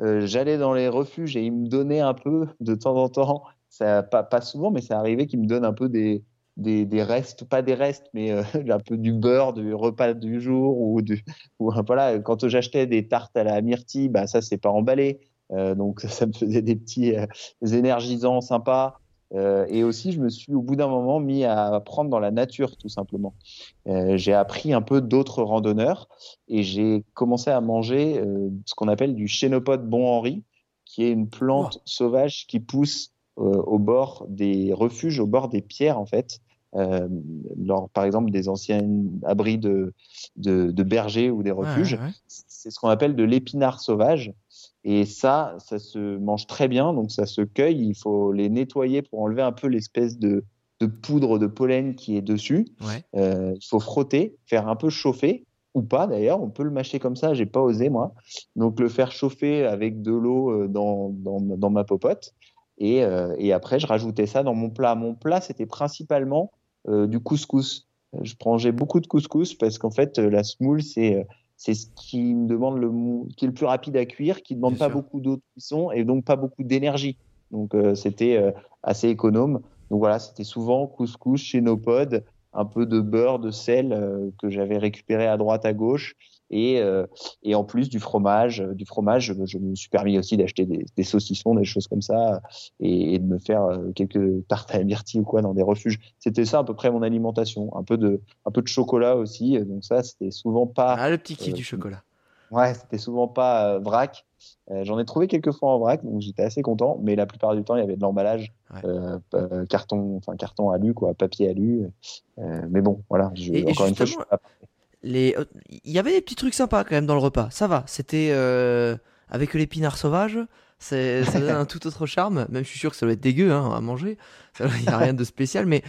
Ouais. Euh, j'allais dans les refuges et ils me donnaient un peu de temps en temps, ça, pas, pas souvent, mais ça arrivait qu'ils me donnent un peu des... Des, des restes, pas des restes, mais euh, un peu du beurre, du repas du jour. Ou, du, ou voilà, quand j'achetais des tartes à la myrtille, bah, ça, c'est pas emballé. Euh, donc, ça, ça me faisait des petits euh, des énergisants sympas. Euh, et aussi, je me suis, au bout d'un moment, mis à prendre dans la nature, tout simplement. Euh, j'ai appris un peu d'autres randonneurs et j'ai commencé à manger euh, ce qu'on appelle du chénopode bon Henri, qui est une plante oh. sauvage qui pousse euh, au bord des refuges, au bord des pierres, en fait. Euh, lors, par exemple, des anciens abris de, de, de bergers ou des refuges. Ouais, ouais, ouais. C'est ce qu'on appelle de l'épinard sauvage. Et ça, ça se mange très bien. Donc, ça se cueille. Il faut les nettoyer pour enlever un peu l'espèce de, de poudre de pollen qui est dessus. Ouais. Euh, il faut frotter, faire un peu chauffer. Ou pas, d'ailleurs. On peut le mâcher comme ça. J'ai pas osé, moi. Donc, le faire chauffer avec de l'eau dans, dans, dans ma popote. Et, euh, et après, je rajoutais ça dans mon plat. Mon plat, c'était principalement Euh, du couscous. Je mangeais beaucoup de couscous parce qu'en fait, euh, la semoule, c'est, euh, c'est ce qui me demande le, qui est le plus rapide à cuire, qui ne demande Bien pas sûr. beaucoup d'eau de cuisson et donc pas beaucoup d'énergie. Donc, euh, c'était euh, assez économe. Donc voilà, c'était souvent couscous, chénopode, un peu de beurre, de sel euh, que j'avais récupéré à droite, à gauche. Et, euh, et en plus du fromage, du fromage, je, je me suis permis aussi d'acheter des, des saucissons, des choses comme ça, et, et de me faire quelques tartes à la myrtille ou quoi dans des refuges. C'était ça à peu près mon alimentation, un peu de, un peu de chocolat aussi. Donc ça, c'était souvent pas. Ah, le petit kiff euh, du chocolat. Ouais, c'était souvent pas euh, vrac. Euh, j'en ai trouvé quelques fois en vrac, donc j'étais assez content. Mais la plupart du temps, il y avait de l'emballage, ouais. euh, euh, carton, enfin carton alu quoi, papier alu. Euh, mais bon, voilà. Je, et, encore et une fois, je suis pas prêt. Les... Il y avait des petits trucs sympas quand même dans le repas, ça va, c'était euh... avec l'épinard sauvage, c'est, ça donne un tout autre charme. Même je suis sûr que ça doit être dégueu hein, à manger, il n'y a rien de spécial, mais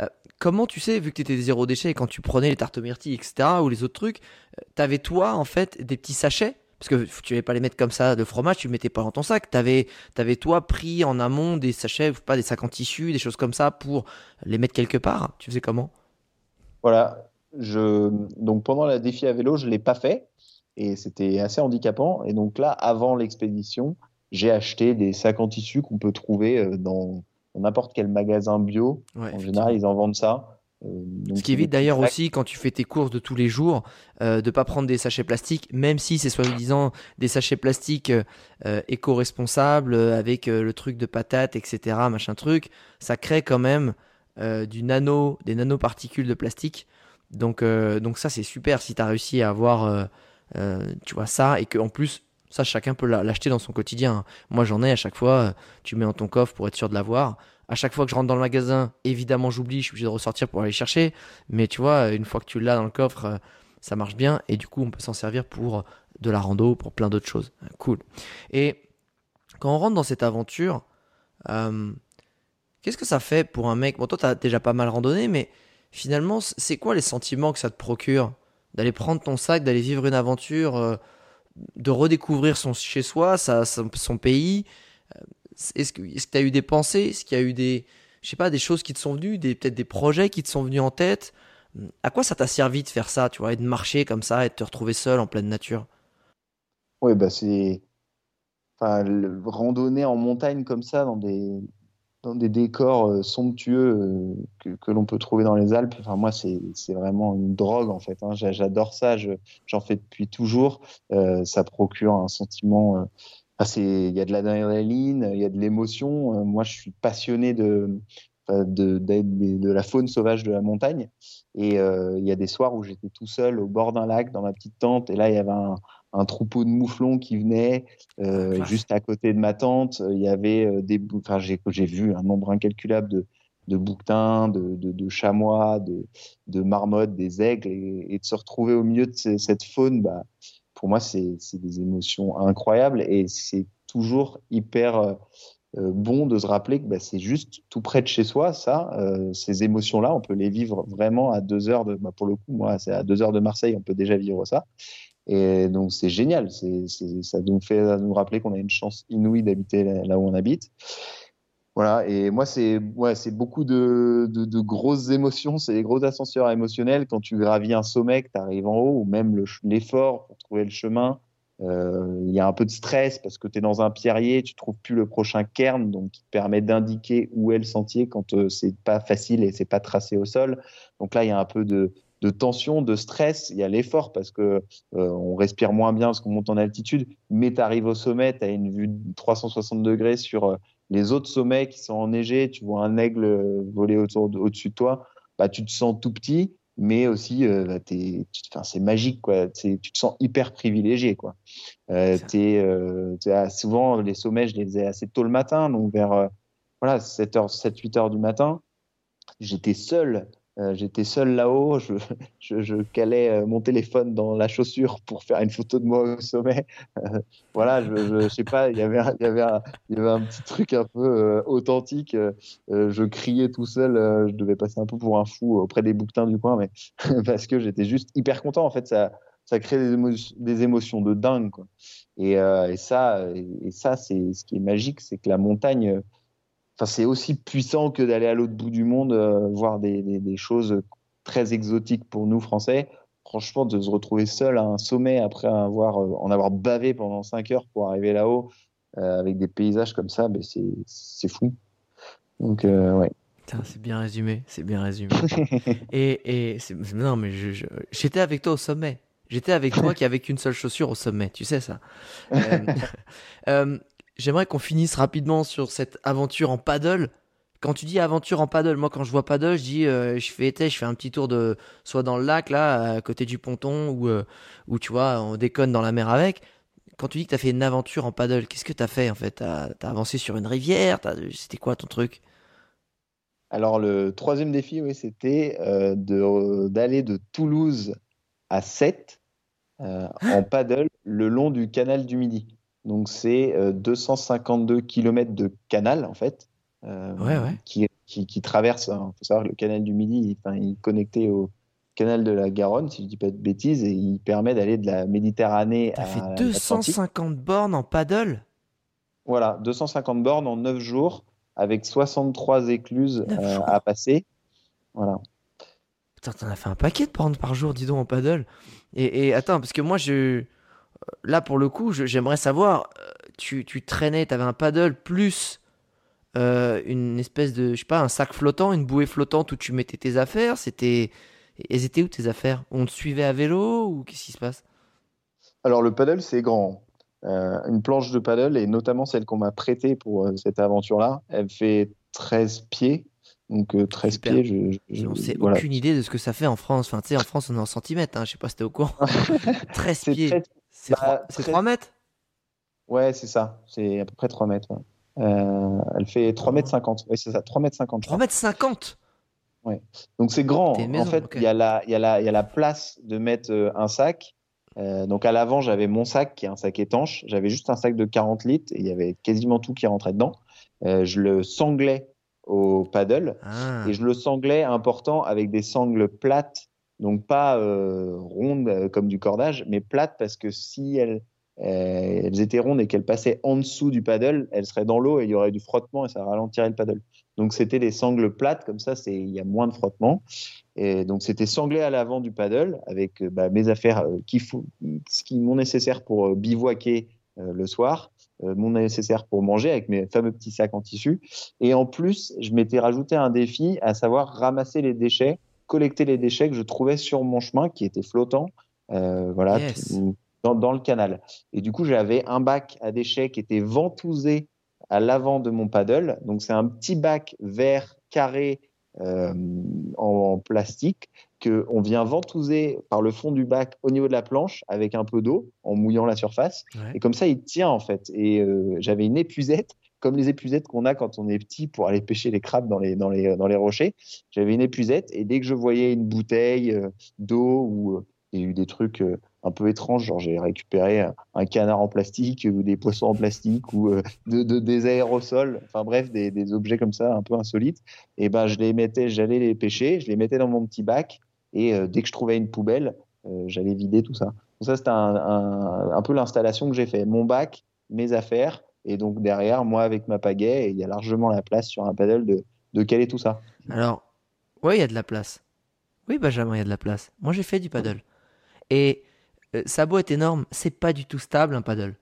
euh, comment tu sais, vu que tu étais zéro déchet et quand tu prenais les tartes myrtilles, et cetera, ou les autres trucs, euh, t'avais toi en fait des petits sachets, parce que tu ne vais pas les mettre comme ça, le fromage, tu ne mettais pas dans ton sac, t'avais, t'avais toi pris en amont des sachets, pas des sacs en tissu, des choses comme ça pour les mettre quelque part, tu faisais comment? Voilà, je... donc pendant la défi à vélo, je ne l'ai pas fait. Et c'était assez handicapant. Et donc là, avant l'expédition, j'ai acheté des sacs en tissu qu'on peut trouver dans, dans n'importe quel magasin bio. Ouais, en général, ils en vendent ça. Euh, donc Ce qui évite d'ailleurs sacs. aussi, quand tu fais tes courses de tous les jours, euh, de ne pas prendre des sachets plastiques, même si c'est soi-disant des sachets plastiques euh, éco-responsables, euh, avec euh, le truc de patate, et cetera, machin truc. Ça crée quand même euh, du nano, des nanoparticules de plastique. Donc, euh, donc ça, c'est super si tu as réussi à avoir... Euh, Euh, tu vois ça, et qu'en plus ça chacun peut l'acheter dans son quotidien. Moi j'en ai à chaque fois, tu mets dans ton coffre pour être sûr de l'avoir. À chaque fois que je rentre dans le magasin, évidemment j'oublie, je suis obligé de ressortir pour aller chercher, mais tu vois, une fois que tu l'as dans le coffre, ça marche bien, et du coup on peut s'en servir pour de la rando, pour plein d'autres choses. Cool. Et quand on rentre dans cette aventure, euh, qu'est-ce que ça fait pour un mec? Bon, toi t'as déjà pas mal randonné, mais finalement c'est quoi les sentiments que ça te procure d'aller prendre ton sac, d'aller vivre une aventure, euh, de redécouvrir son chez-soi, sa, sa, son pays? Est-ce que tu as eu des pensées? Est-ce qu'il y a eu des, je sais pas, des choses qui te sont venues, des, peut-être des projets qui te sont venus en tête? À quoi ça t'a servi de faire ça, tu vois, et de marcher comme ça, et de te retrouver seul en pleine nature? Oui, bah c'est... Enfin, le... randonner en montagne comme ça, dans des, dans des décors euh, somptueux euh, que, que l'on peut trouver dans les Alpes. Enfin, moi, c'est, c'est vraiment une drogue, en fait. Hein. J'adore ça, je, j'en fais depuis toujours. Euh, ça procure un sentiment... Euh, enfin, c'est, il y a de l'adrénaline, il y a de l'émotion. Euh, moi, je suis passionné de, de, de, de, de la faune sauvage de la montagne. Et euh, il y a des soirs où j'étais tout seul au bord d'un lac, dans ma petite tente, et là, il y avait un... un troupeau de mouflons qui venait euh, ah. juste à côté de ma tente. Il y avait euh, des, enfin j'ai, j'ai vu un nombre incalculable de, de bouquetins, de, de, de chamois, de, de marmottes, des aigles, et, et de se retrouver au milieu de ces, cette faune, bah, pour moi c'est, c'est des émotions incroyables, et c'est toujours hyper euh, bon de se rappeler que bah, c'est juste tout près de chez soi, ça, euh, ces émotions-là, on peut les vivre vraiment à deux heures de, bah, pour le coup, moi c'est à deux heures de Marseille, on peut déjà vivre ça. Et donc c'est génial, c'est, c'est, ça nous fait nous rappeler qu'on a une chance inouïe d'habiter là, là où on habite. Voilà, et moi c'est, ouais, c'est beaucoup de, de, de grosses émotions, c'est des gros ascenseurs émotionnels. Quand tu gravis un sommet, que tu arrives en haut, ou même le, l'effort pour trouver le chemin, euh, il y a un peu de stress parce que tu es dans un pierrier, tu ne trouves plus le prochain cairn, donc qui te permet d'indiquer où est le sentier quand euh, ce n'est pas facile et ce n'est pas tracé au sol. Donc là, il y a un peu de... de tension, de stress, il y a l'effort parce que euh, on respire moins bien parce qu'on monte en altitude, mais tu arrives au sommet, tu as une vue de trois cent soixante degrés sur euh, les autres sommets qui sont enneigés, tu vois un aigle euh, voler autour de, au-dessus de toi, bah, tu te sens tout petit, mais aussi euh, bah, t'es, tu, c'est magique, quoi. C'est, tu te sens hyper privilégié, quoi. Euh, t'es, euh, t'es, souvent, les sommets, je les faisais assez tôt le matin, donc vers euh, voilà, sept heures, sept, huit heures du matin, j'étais seul. Euh, j'étais seul là-haut, je, je, je calais euh, mon téléphone dans la chaussure pour faire une photo de moi au sommet. Euh, voilà, je, je, je sais pas, il y avait un, il y avait un, il y avait un petit truc un peu euh, authentique. Euh, je criais tout seul, euh, je devais passer un peu pour un fou auprès des bouquetins du coin, mais parce que j'étais juste hyper content. En fait, ça, ça crée des, émo- des émotions de dingue, quoi. Et, euh, et ça, et, et ça, c'est ce qui est magique, c'est que la montagne. Enfin, c'est aussi puissant que d'aller à l'autre bout du monde, euh, voir des, des, des choses très exotiques pour nous, Français. Franchement, de se retrouver seul à un sommet après avoir, euh, en avoir bavé pendant cinq heures pour arriver là-haut, euh, avec des paysages comme ça, ben c'est, c'est fou. Donc, euh, ouais. Putain, c'est bien résumé, c'est bien résumé. et et c'est, non, mais je, je, j'étais avec toi au sommet. J'étais avec toi qui avait qu'une seule chaussure au sommet, tu sais ça. Euh, euh, J'aimerais qu'on finisse rapidement sur cette aventure en paddle. Quand tu dis aventure en paddle, moi quand je vois paddle, je dis euh, je fais je fais un petit tour de soit dans le lac là à côté du ponton ou euh, ou tu vois, on déconne dans la mer avec. Quand tu dis que tu as fait une aventure en paddle, qu'est-ce que tu as fait en fait? T'as, t'as avancé sur une rivière, t'as, c'était quoi ton truc? Alors le troisième défi, oui, c'était euh, de d'aller de Toulouse à Sète euh, en paddle le long du canal du Midi. Donc, c'est euh, deux cent cinquante-deux kilomètres de canal, en fait, euh, ouais, ouais. Qui, qui, qui traverse. Il faut savoir que le canal du Midi, il, il est connecté au canal de la Garonne, si je ne dis pas de bêtises, et il permet d'aller de la Méditerranée T'as à l'Atlantique. Tu as fait deux cent cinquante bornes en paddle ? Voilà, deux cent cinquante bornes en neuf jours, avec soixante-trois écluses euh, à passer. Voilà. Putain, t'en as fait un paquet de bornes par jour, dis donc, en paddle. Et, et attends, parce que moi, je... là, pour le coup, je... j'aimerais savoir, tu, tu traînais, t'avais un paddle plus euh, une espèce de, je sais pas, un sac flottant, une bouée flottante où tu mettais tes affaires. C'était... Elles étaient où tes affaires ? On te suivait à vélo ou qu'est-ce qui se passe ? Alors, le paddle, c'est grand. Euh, une planche de paddle, et notamment celle qu'on m'a prêtée pour euh, cette aventure-là, elle fait treize pieds. Donc, euh, treize Super. Pieds, je. je on sait voilà. aucune idée de ce que ça fait en France. Enfin, tu sais, en France, on est en centimètres. Hein. Je sais pas si t'es au courant. treize c'est pieds. treize... C'est, bah, trois... treize... c'est trois mètres ? Ouais, c'est ça. C'est à peu près trois mètres. Ouais. Euh, elle fait trois mètres cinquante. Oui, c'est ça, trois mètres cinquante. trois mètres cinquante ? Ouais. Donc, c'est grand. Maison, en fait, il okay. y, y, y a la place de mettre euh, un sac. Euh, donc à l'avant, j'avais mon sac qui est un sac étanche, j'avais juste un sac de quarante litres et il y avait quasiment tout qui rentrait dedans. Euh, je le sanglais au paddle ah. et je le sanglais important avec des sangles plates, donc pas euh, rondes comme du cordage, mais plates parce que si elles, euh, elles étaient rondes et qu'elles passaient en dessous du paddle, elles seraient dans l'eau et il y aurait du frottement et ça ralentirait le paddle. Donc c'était des sangles plates, comme ça il y a moins de frottement. Et donc c'était sanglé à l'avant du paddle avec bah, mes affaires euh, qui fou... ce qui m'ont nécessaire pour euh, bivouaquer euh, le soir, euh, m'ont nécessaire pour manger avec mes fameux petits sacs en tissu. Et en plus, je m'étais rajouté un défi, à savoir ramasser les déchets, collecter les déchets que je trouvais sur mon chemin qui était flottant, euh, voilà, yes. tout, dans, dans le canal. Et du coup, j'avais un bac à déchets qui était ventousé à l'avant de mon paddle. Donc c'est un petit bac vert carré Euh, en, en plastique qu'on vient ventouser par le fond du bac au niveau de la planche avec un peu d'eau en mouillant la surface ouais. et comme ça il tient en fait et euh, j'avais une épuisette comme les épuisettes qu'on a quand on est petit pour aller pêcher les crabes dans les, dans les, dans les rochers. J'avais une épuisette et dès que je voyais une bouteille euh, d'eau ou euh, il y a eu des trucs euh, un peu étranges, genre j'ai récupéré un canard en plastique ou des poissons en plastique ou euh, de, de, des aérosols, enfin bref, des, des objets comme ça un peu insolites. Et ben je les mettais, j'allais les pêcher, je les mettais dans mon petit bac et euh, dès que je trouvais une poubelle, euh, j'allais vider tout ça. Donc ça c'était un, un, un peu l'installation que j'ai fait. Mon bac, mes affaires et donc derrière moi avec ma pagaie, il y a largement la place sur un paddle de, de caler tout ça. Alors ouais, il y a de la place. Oui Benjamin, il y a de la place. Moi j'ai fait du paddle. Et euh, ça a beau être énorme, c'est pas du tout stable un paddle.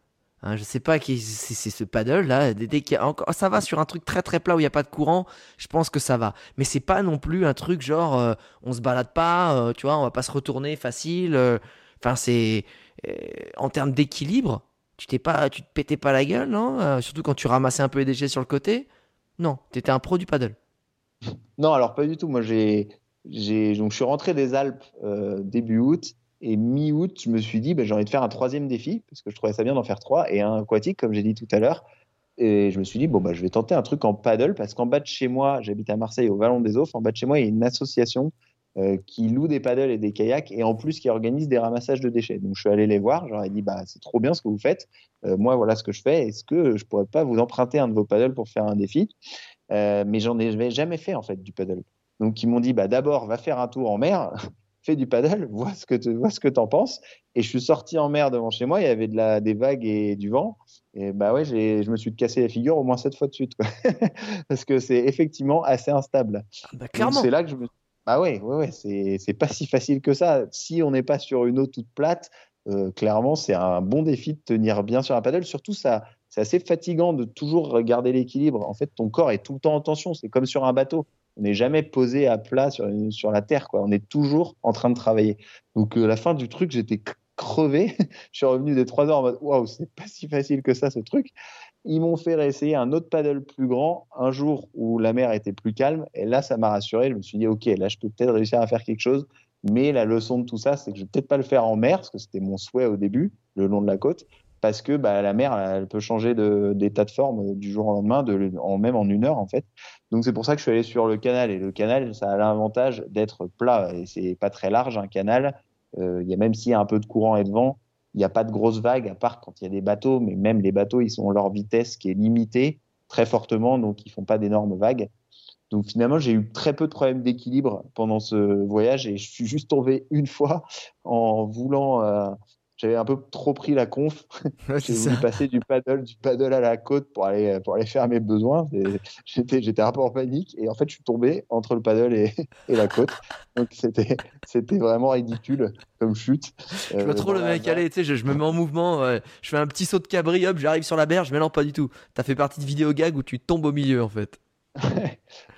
Hein, je sais pas qui c'est, c'est ce paddle là. Dès qu'il y a encore, ça va sur un truc très très plat où il y a pas de courant. Je pense que ça va. Mais c'est pas non plus un truc genre euh, on se balade pas, euh, tu vois, on va pas se retourner facile. Enfin euh, c'est euh, en termes d'équilibre, tu t'es pas, tu te pétais pas la gueule non euh, surtout quand tu ramassais un peu les déchets sur le côté. Non, t'étais un pro du paddle. Non alors pas du tout. Moi j'ai, j'ai donc je suis rentré des Alpes euh, début août. Et mi-août, je me suis dit, ben, j'ai envie de faire un troisième défi, parce que je trouvais ça bien d'en faire trois, et un aquatique, comme j'ai dit tout à l'heure. Et je me suis dit, bon, ben, je vais tenter un truc en paddle, parce qu'en bas de chez moi, j'habite à Marseille, au Vallon des Auffes, en bas de chez moi, il y a une association euh, qui loue des paddles et des kayaks, et en plus qui organise des ramassages de déchets. Donc je suis allé les voir, j'aurais dit, bah, c'est trop bien ce que vous faites, euh, moi voilà ce que je fais, est-ce que je pourrais pas vous emprunter un de vos paddles pour faire un défi euh, Mais j'en ai jamais fait, en fait, du paddle. Donc ils m'ont dit, bah, d'abord, va faire un tour en mer. Fais du paddle, vois ce que tu vois ce que t'en penses. Et je suis sorti en mer devant chez moi, il y avait de la, des vagues et du vent. Et bah ouais, j'ai, je me suis cassé la figure au moins sept fois de suite, quoi. Parce que c'est effectivement assez instable. Bah, clairement. Donc, c'est là que je me. Bah ouais, ouais, ouais, c'est c'est pas si facile que ça. Si on n'est pas sur une eau toute plate, euh, clairement c'est un bon défi de tenir bien sur un paddle. Surtout ça, c'est assez fatigant de toujours garder l'équilibre. En fait, ton corps est tout le temps en tension. C'est comme sur un bateau. On n'est jamais posé à plat sur, sur la terre, quoi. On est toujours en train de travailler. Donc, euh, à la fin du truc, j'étais crevé. Je suis revenu des trois heures en mode waouh, c'est pas si facile que ça, ce truc. Ils m'ont fait réessayer un autre paddle plus grand un jour où la mer était plus calme. Et là, ça m'a rassuré. Je me suis dit ok, là, je peux peut-être réussir à faire quelque chose. Mais la leçon de tout ça, c'est que je vais peut-être pas le faire en mer, parce que c'était mon souhait au début, le long de la côte. Parce que bah, la mer, elle peut changer de, d'état de forme du jour au lendemain, de, en, même en une heure en fait. Donc c'est pour ça que je suis allé sur le canal. Et le canal, ça a l'avantage d'être plat et c'est pas très large un canal. Euh, y a, même s'il y a un peu de courant et de vent, Il n'y a pas de grosses vagues, à part quand il y a des bateaux, mais même les bateaux, ils ont leur vitesse qui est limitée très fortement, donc ils ne font pas d'énormes vagues. Donc finalement, j'ai eu très peu de problèmes d'équilibre pendant ce voyage et je suis juste tombé une fois en voulant... Euh, j'avais un peu trop pris la conf. Ouais, j'ai voulu ça. passer du paddle, du paddle à la côte pour aller, pour aller faire mes besoins. J'étais, j'étais un peu en panique et en fait, je suis tombé entre le paddle et, et la côte. Donc c'était, c'était vraiment ridicule comme chute. Je vois euh, trop voilà, le mec aller, tu sais, je, je me mets en mouvement, euh, je fais un petit saut de cabri, hop, j'arrive sur la berge, mais non, pas du tout. T'as fait partie de vidéo gag où tu tombes au milieu en fait.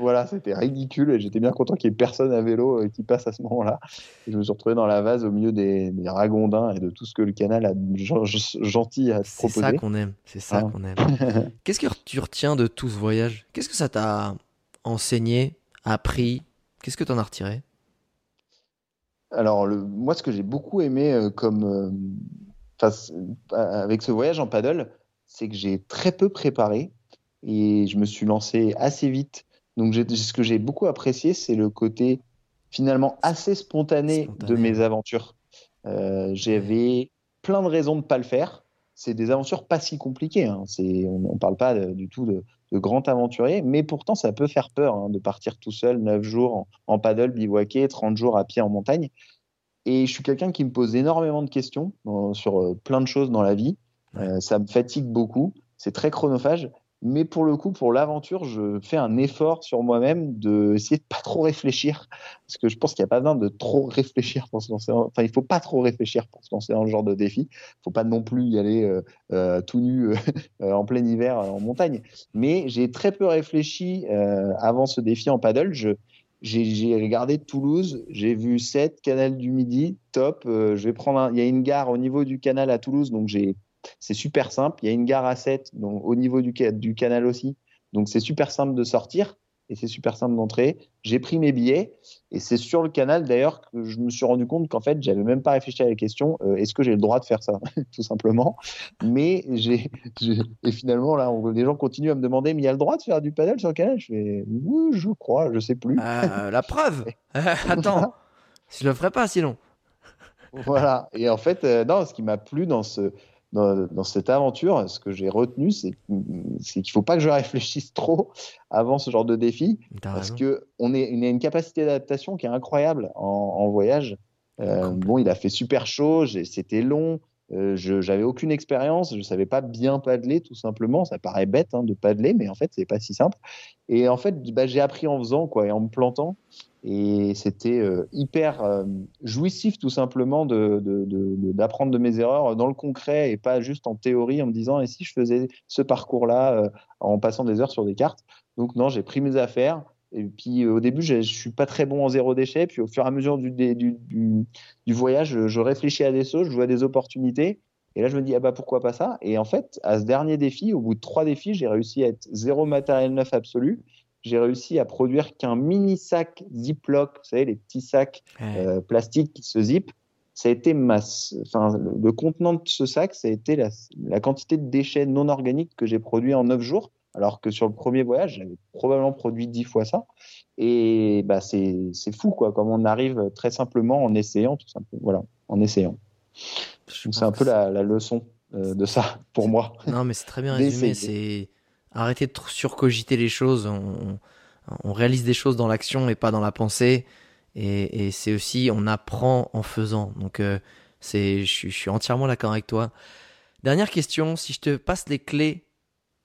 Voilà, c'était ridicule et j'étais bien content qu'il n'y ait personne à vélo qui passe à ce moment-là. Et je me suis retrouvé dans la vase au milieu des, des ragondins et de tout ce que le canal a gentil à te proposer. C'est ça qu'on aime, c'est ça ah. qu'on aime. Qu'est-ce que tu retiens de tout ce voyage ? Qu'est-ce que ça t'a enseigné, appris ? Qu'est-ce que tu en as retiré ? Alors, le, moi, ce que j'ai beaucoup aimé euh, comme, euh, euh, avec ce voyage en paddle, c'est que j'ai très peu préparé. Et je me suis lancé assez vite. Donc, j'ai, ce que j'ai beaucoup apprécié, c'est le côté finalement assez spontané, spontané. de mes aventures. Euh, j'avais plein de raisons de ne pas le faire. C'est des aventures pas si compliquées. Hein. C'est, on ne parle pas de, du tout de, de grands aventuriers, mais pourtant, ça peut faire peur hein, de partir tout seul neuf jours en, en paddle, bivouaquer, trente jours à pied en montagne. Et je suis quelqu'un qui me pose énormément de questions dans, sur euh, plein de choses dans la vie. Euh, ça me fatigue beaucoup. C'est très chronophage. Mais pour le coup, pour l'aventure, je fais un effort sur moi-même d'essayer de ne pas trop réfléchir. Parce que je pense qu'il n'y a pas besoin de trop réfléchir pour se lancer. En... Enfin, il ne faut pas trop réfléchir pour se lancer dans ce genre de défi. Il ne faut pas non plus y aller euh, euh, tout nu euh, en plein hiver euh, en montagne. Mais j'ai très peu réfléchi euh, avant ce défi en paddle. Je, j'ai, j'ai regardé Toulouse, j'ai vu Sète, canal du Midi, top. Euh, je vais prendre un... Il y a une gare au niveau du canal à Toulouse, donc j'ai... C'est super simple. Il y a une gare à Sète, donc au niveau du, du canal aussi. Donc, c'est super simple de sortir et c'est super simple d'entrer. J'ai pris mes billets et c'est sur le canal, d'ailleurs, que je me suis rendu compte qu'en fait, je n'avais même pas réfléchi à la question euh, est-ce que j'ai le droit de faire ça tout simplement. Mais j'ai, j'ai... Et finalement, là, on... les gens continuent à me demander mais il y a le droit de faire du paddle sur le canal. Je fais oui, je crois, je ne sais plus. Euh, la preuve attends, je ne le ferai pas sinon. Voilà. Et en fait, euh, non, ce qui m'a plu dans ce. Dans, dans cette aventure, ce que j'ai retenu, c'est, c'est qu'il ne faut pas que je réfléchisse trop avant ce genre de défi. T'as parce qu'on a une capacité d'adaptation qui est incroyable en, en voyage. Euh, bon, il a fait super chaud, j'ai, c'était long, euh, je n'avais aucune expérience, je ne savais pas bien paddler tout simplement. Ça paraît bête hein, de paddler, mais en fait, ce n'est pas si simple. Et en fait, bah, j'ai appris en faisant quoi, et en me plantant. Et c'était euh, hyper euh, jouissif tout simplement de, de, de, d'apprendre de mes erreurs dans le concret et pas juste en théorie en me disant « et si je faisais ce parcours-là euh, en passant des heures sur des cartes ?» Donc non, j'ai pris mes affaires et puis euh, au début, je ne suis pas très bon en zéro déchet. Puis au fur et à mesure du, du, du, du voyage, je, je réfléchis à des choses, je vois des opportunités et là je me dis « ah bah pourquoi pas ça ?» Et en fait, à ce dernier défi, au bout de trois défis, j'ai réussi à être zéro matériel neuf absolu. J'ai réussi à produire qu'un mini sac Ziploc, vous savez, les petits sacs ouais. euh, plastiques qui se zippent. Ça a été ma, enfin, le, le contenant de ce sac, ça a été la, la quantité de déchets non organiques que j'ai produit en neuf jours, alors que sur le premier voyage, j'avais probablement produit dix fois ça. Et bah, c'est, c'est fou, quoi, comme on arrive très simplement en essayant, tout simplement. Voilà, en essayant. Donc, c'est un peu la, la leçon euh, de ça pour c'est... moi. Non, mais c'est très bien résumé. C'est. Arrêtez de surcogiter les choses, on, on réalise des choses dans l'action et pas dans la pensée, et, et c'est aussi on apprend en faisant, donc euh, c'est, je, je suis entièrement d'accord avec toi. Dernière question, si je te passe les clés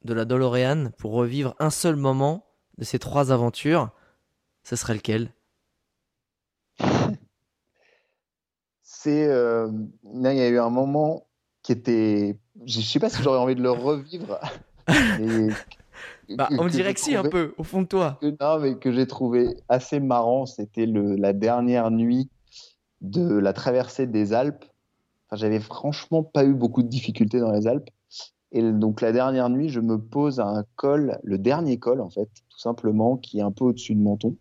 de la DeLorean pour revivre un seul moment de ces trois aventures, ce serait lequel ? C'est, euh, là, il y a eu un moment qui était, je ne sais pas si j'aurais envie de le revivre. Et bah, on dirait que si un peu au fond de toi que, non mais que j'ai trouvé assez marrant, c'était le, la dernière nuit de la traversée des Alpes. Enfin, j'avais franchement pas eu beaucoup de difficultés dans les Alpes et donc la dernière nuit je me pose à un col, le dernier col en fait tout simplement, qui est un peu au-dessus de Menton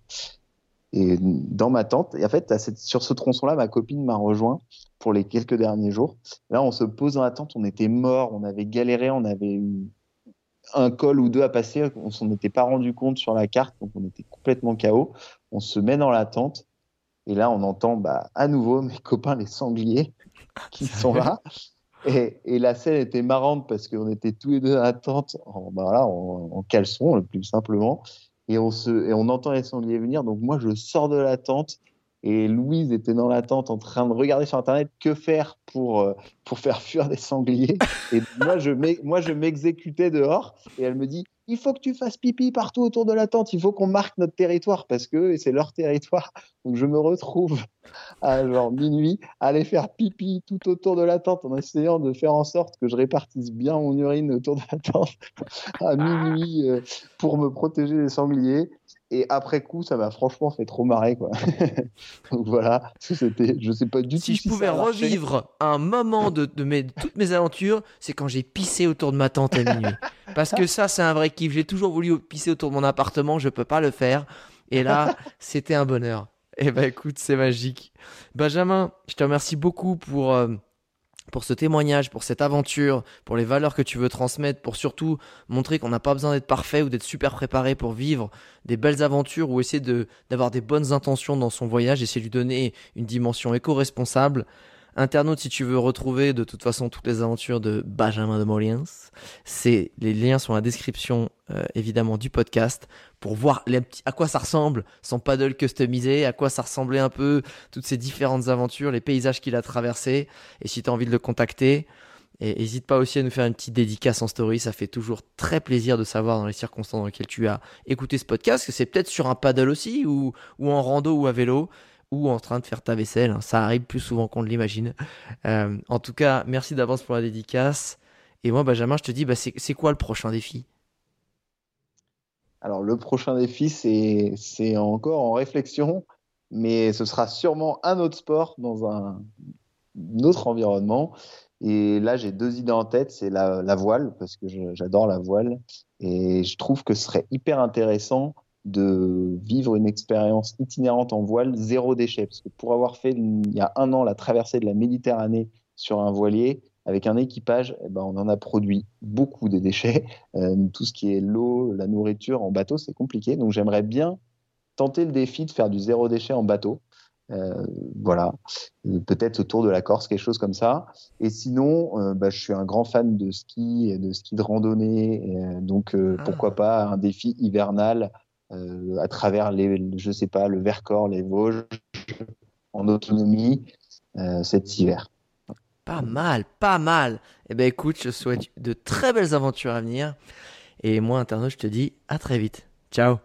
et dans ma tente, et en fait cette, sur ce tronçon là ma copine m'a rejoint pour les quelques derniers jours. Là on se pose dans la tente, on était morts, on avait galéré, on avait eu un col ou deux à passer, on s'en était pas rendu compte sur la carte, donc on était complètement K O. On se met dans la tente et là on entend bah, à nouveau mes copains les sangliers qui sont là Et, et la scène était marrante parce qu'on était tous les deux à la tente, en, ben voilà, en, en caleçon, le plus simplement. Et on, se, et on entend les sangliers venir. Donc moi, je sors de la tente. Et Louise était dans la tente en train de regarder sur Internet que faire pour, euh, pour faire fuir des sangliers. Et moi, je, m'ex- moi, je m'exécutais dehors. Et elle me dit, il faut que tu fasses pipi partout autour de la tente. Il faut qu'on marque notre territoire parce que c'est leur territoire. Donc, je me retrouve à genre minuit à aller faire pipi tout autour de la tente en essayant de faire en sorte que je répartisse bien mon urine autour de la tente à minuit euh, pour me protéger des sangliers. Et après coup, ça m'a franchement fait trop marrer, quoi. Donc voilà, c'était, je sais pas du tout. Si je pouvais revivre un moment de, de mes, toutes mes aventures, c'est quand j'ai pissé autour de ma tente à minuit. Parce que ça, c'est un vrai kiff. J'ai toujours voulu pisser autour de mon appartement, je peux pas le faire. Et là, c'était un bonheur. Eh ben écoute, c'est magique. Benjamin, je te remercie beaucoup pour. Euh, pour ce témoignage, pour cette aventure, pour les valeurs que tu veux transmettre, pour surtout montrer qu'on n'a pas besoin d'être parfait ou d'être super préparé pour vivre des belles aventures ou essayer de, d'avoir des bonnes intentions dans son voyage, essayer de lui donner une dimension éco-responsable. Internaute, si tu veux retrouver de toute façon toutes les aventures de Benjamin de Molliens, c'est, les liens sont dans la description euh, évidemment du podcast pour voir les petits, à quoi ça ressemble son paddle customisé, à quoi ça ressemblait un peu toutes ces différentes aventures, les paysages qu'il a traversés. Et si tu as envie de le contacter, n'hésite pas aussi à nous faire une petite dédicace en story, ça fait toujours très plaisir de savoir dans les circonstances dans lesquelles tu as écouté ce podcast, que c'est peut-être sur un paddle aussi ou, ou en rando ou à vélo, ou en train de faire ta vaisselle, hein. Ça arrive plus souvent qu'on ne l'imagine. Euh, en tout cas, merci d'avance pour la dédicace. Et moi, Benjamin, je te dis, bah, c'est, c'est quoi le prochain défi ? Alors, le prochain défi, c'est, c'est encore en réflexion, mais ce sera sûrement un autre sport dans un, un autre environnement. Et là, j'ai deux idées en tête. C'est la, la voile, parce que je, j'adore la voile. Et je trouve que ce serait hyper intéressant de vivre une expérience itinérante en voile zéro déchet, parce que pour avoir fait il y a un an la traversée de la Méditerranée sur un voilier avec un équipage, eh ben on en a produit beaucoup des déchets, euh, tout ce qui est l'eau, la nourriture en bateau, c'est compliqué, donc j'aimerais bien tenter le défi de faire du zéro déchet en bateau, euh, voilà, peut-être autour de la Corse, quelque chose comme ça. Et sinon, euh, bah, je suis un grand fan de ski, de ski de randonnée, et, euh, donc euh, ah. pourquoi pas un défi hivernal Euh, à travers les, je sais pas, le Vercors, les Vosges, en autonomie euh, cet hiver. Pas mal, pas mal. Eh ben écoute, je souhaite de très belles aventures à venir. Et moi, internaute, je te dis à très vite. Ciao.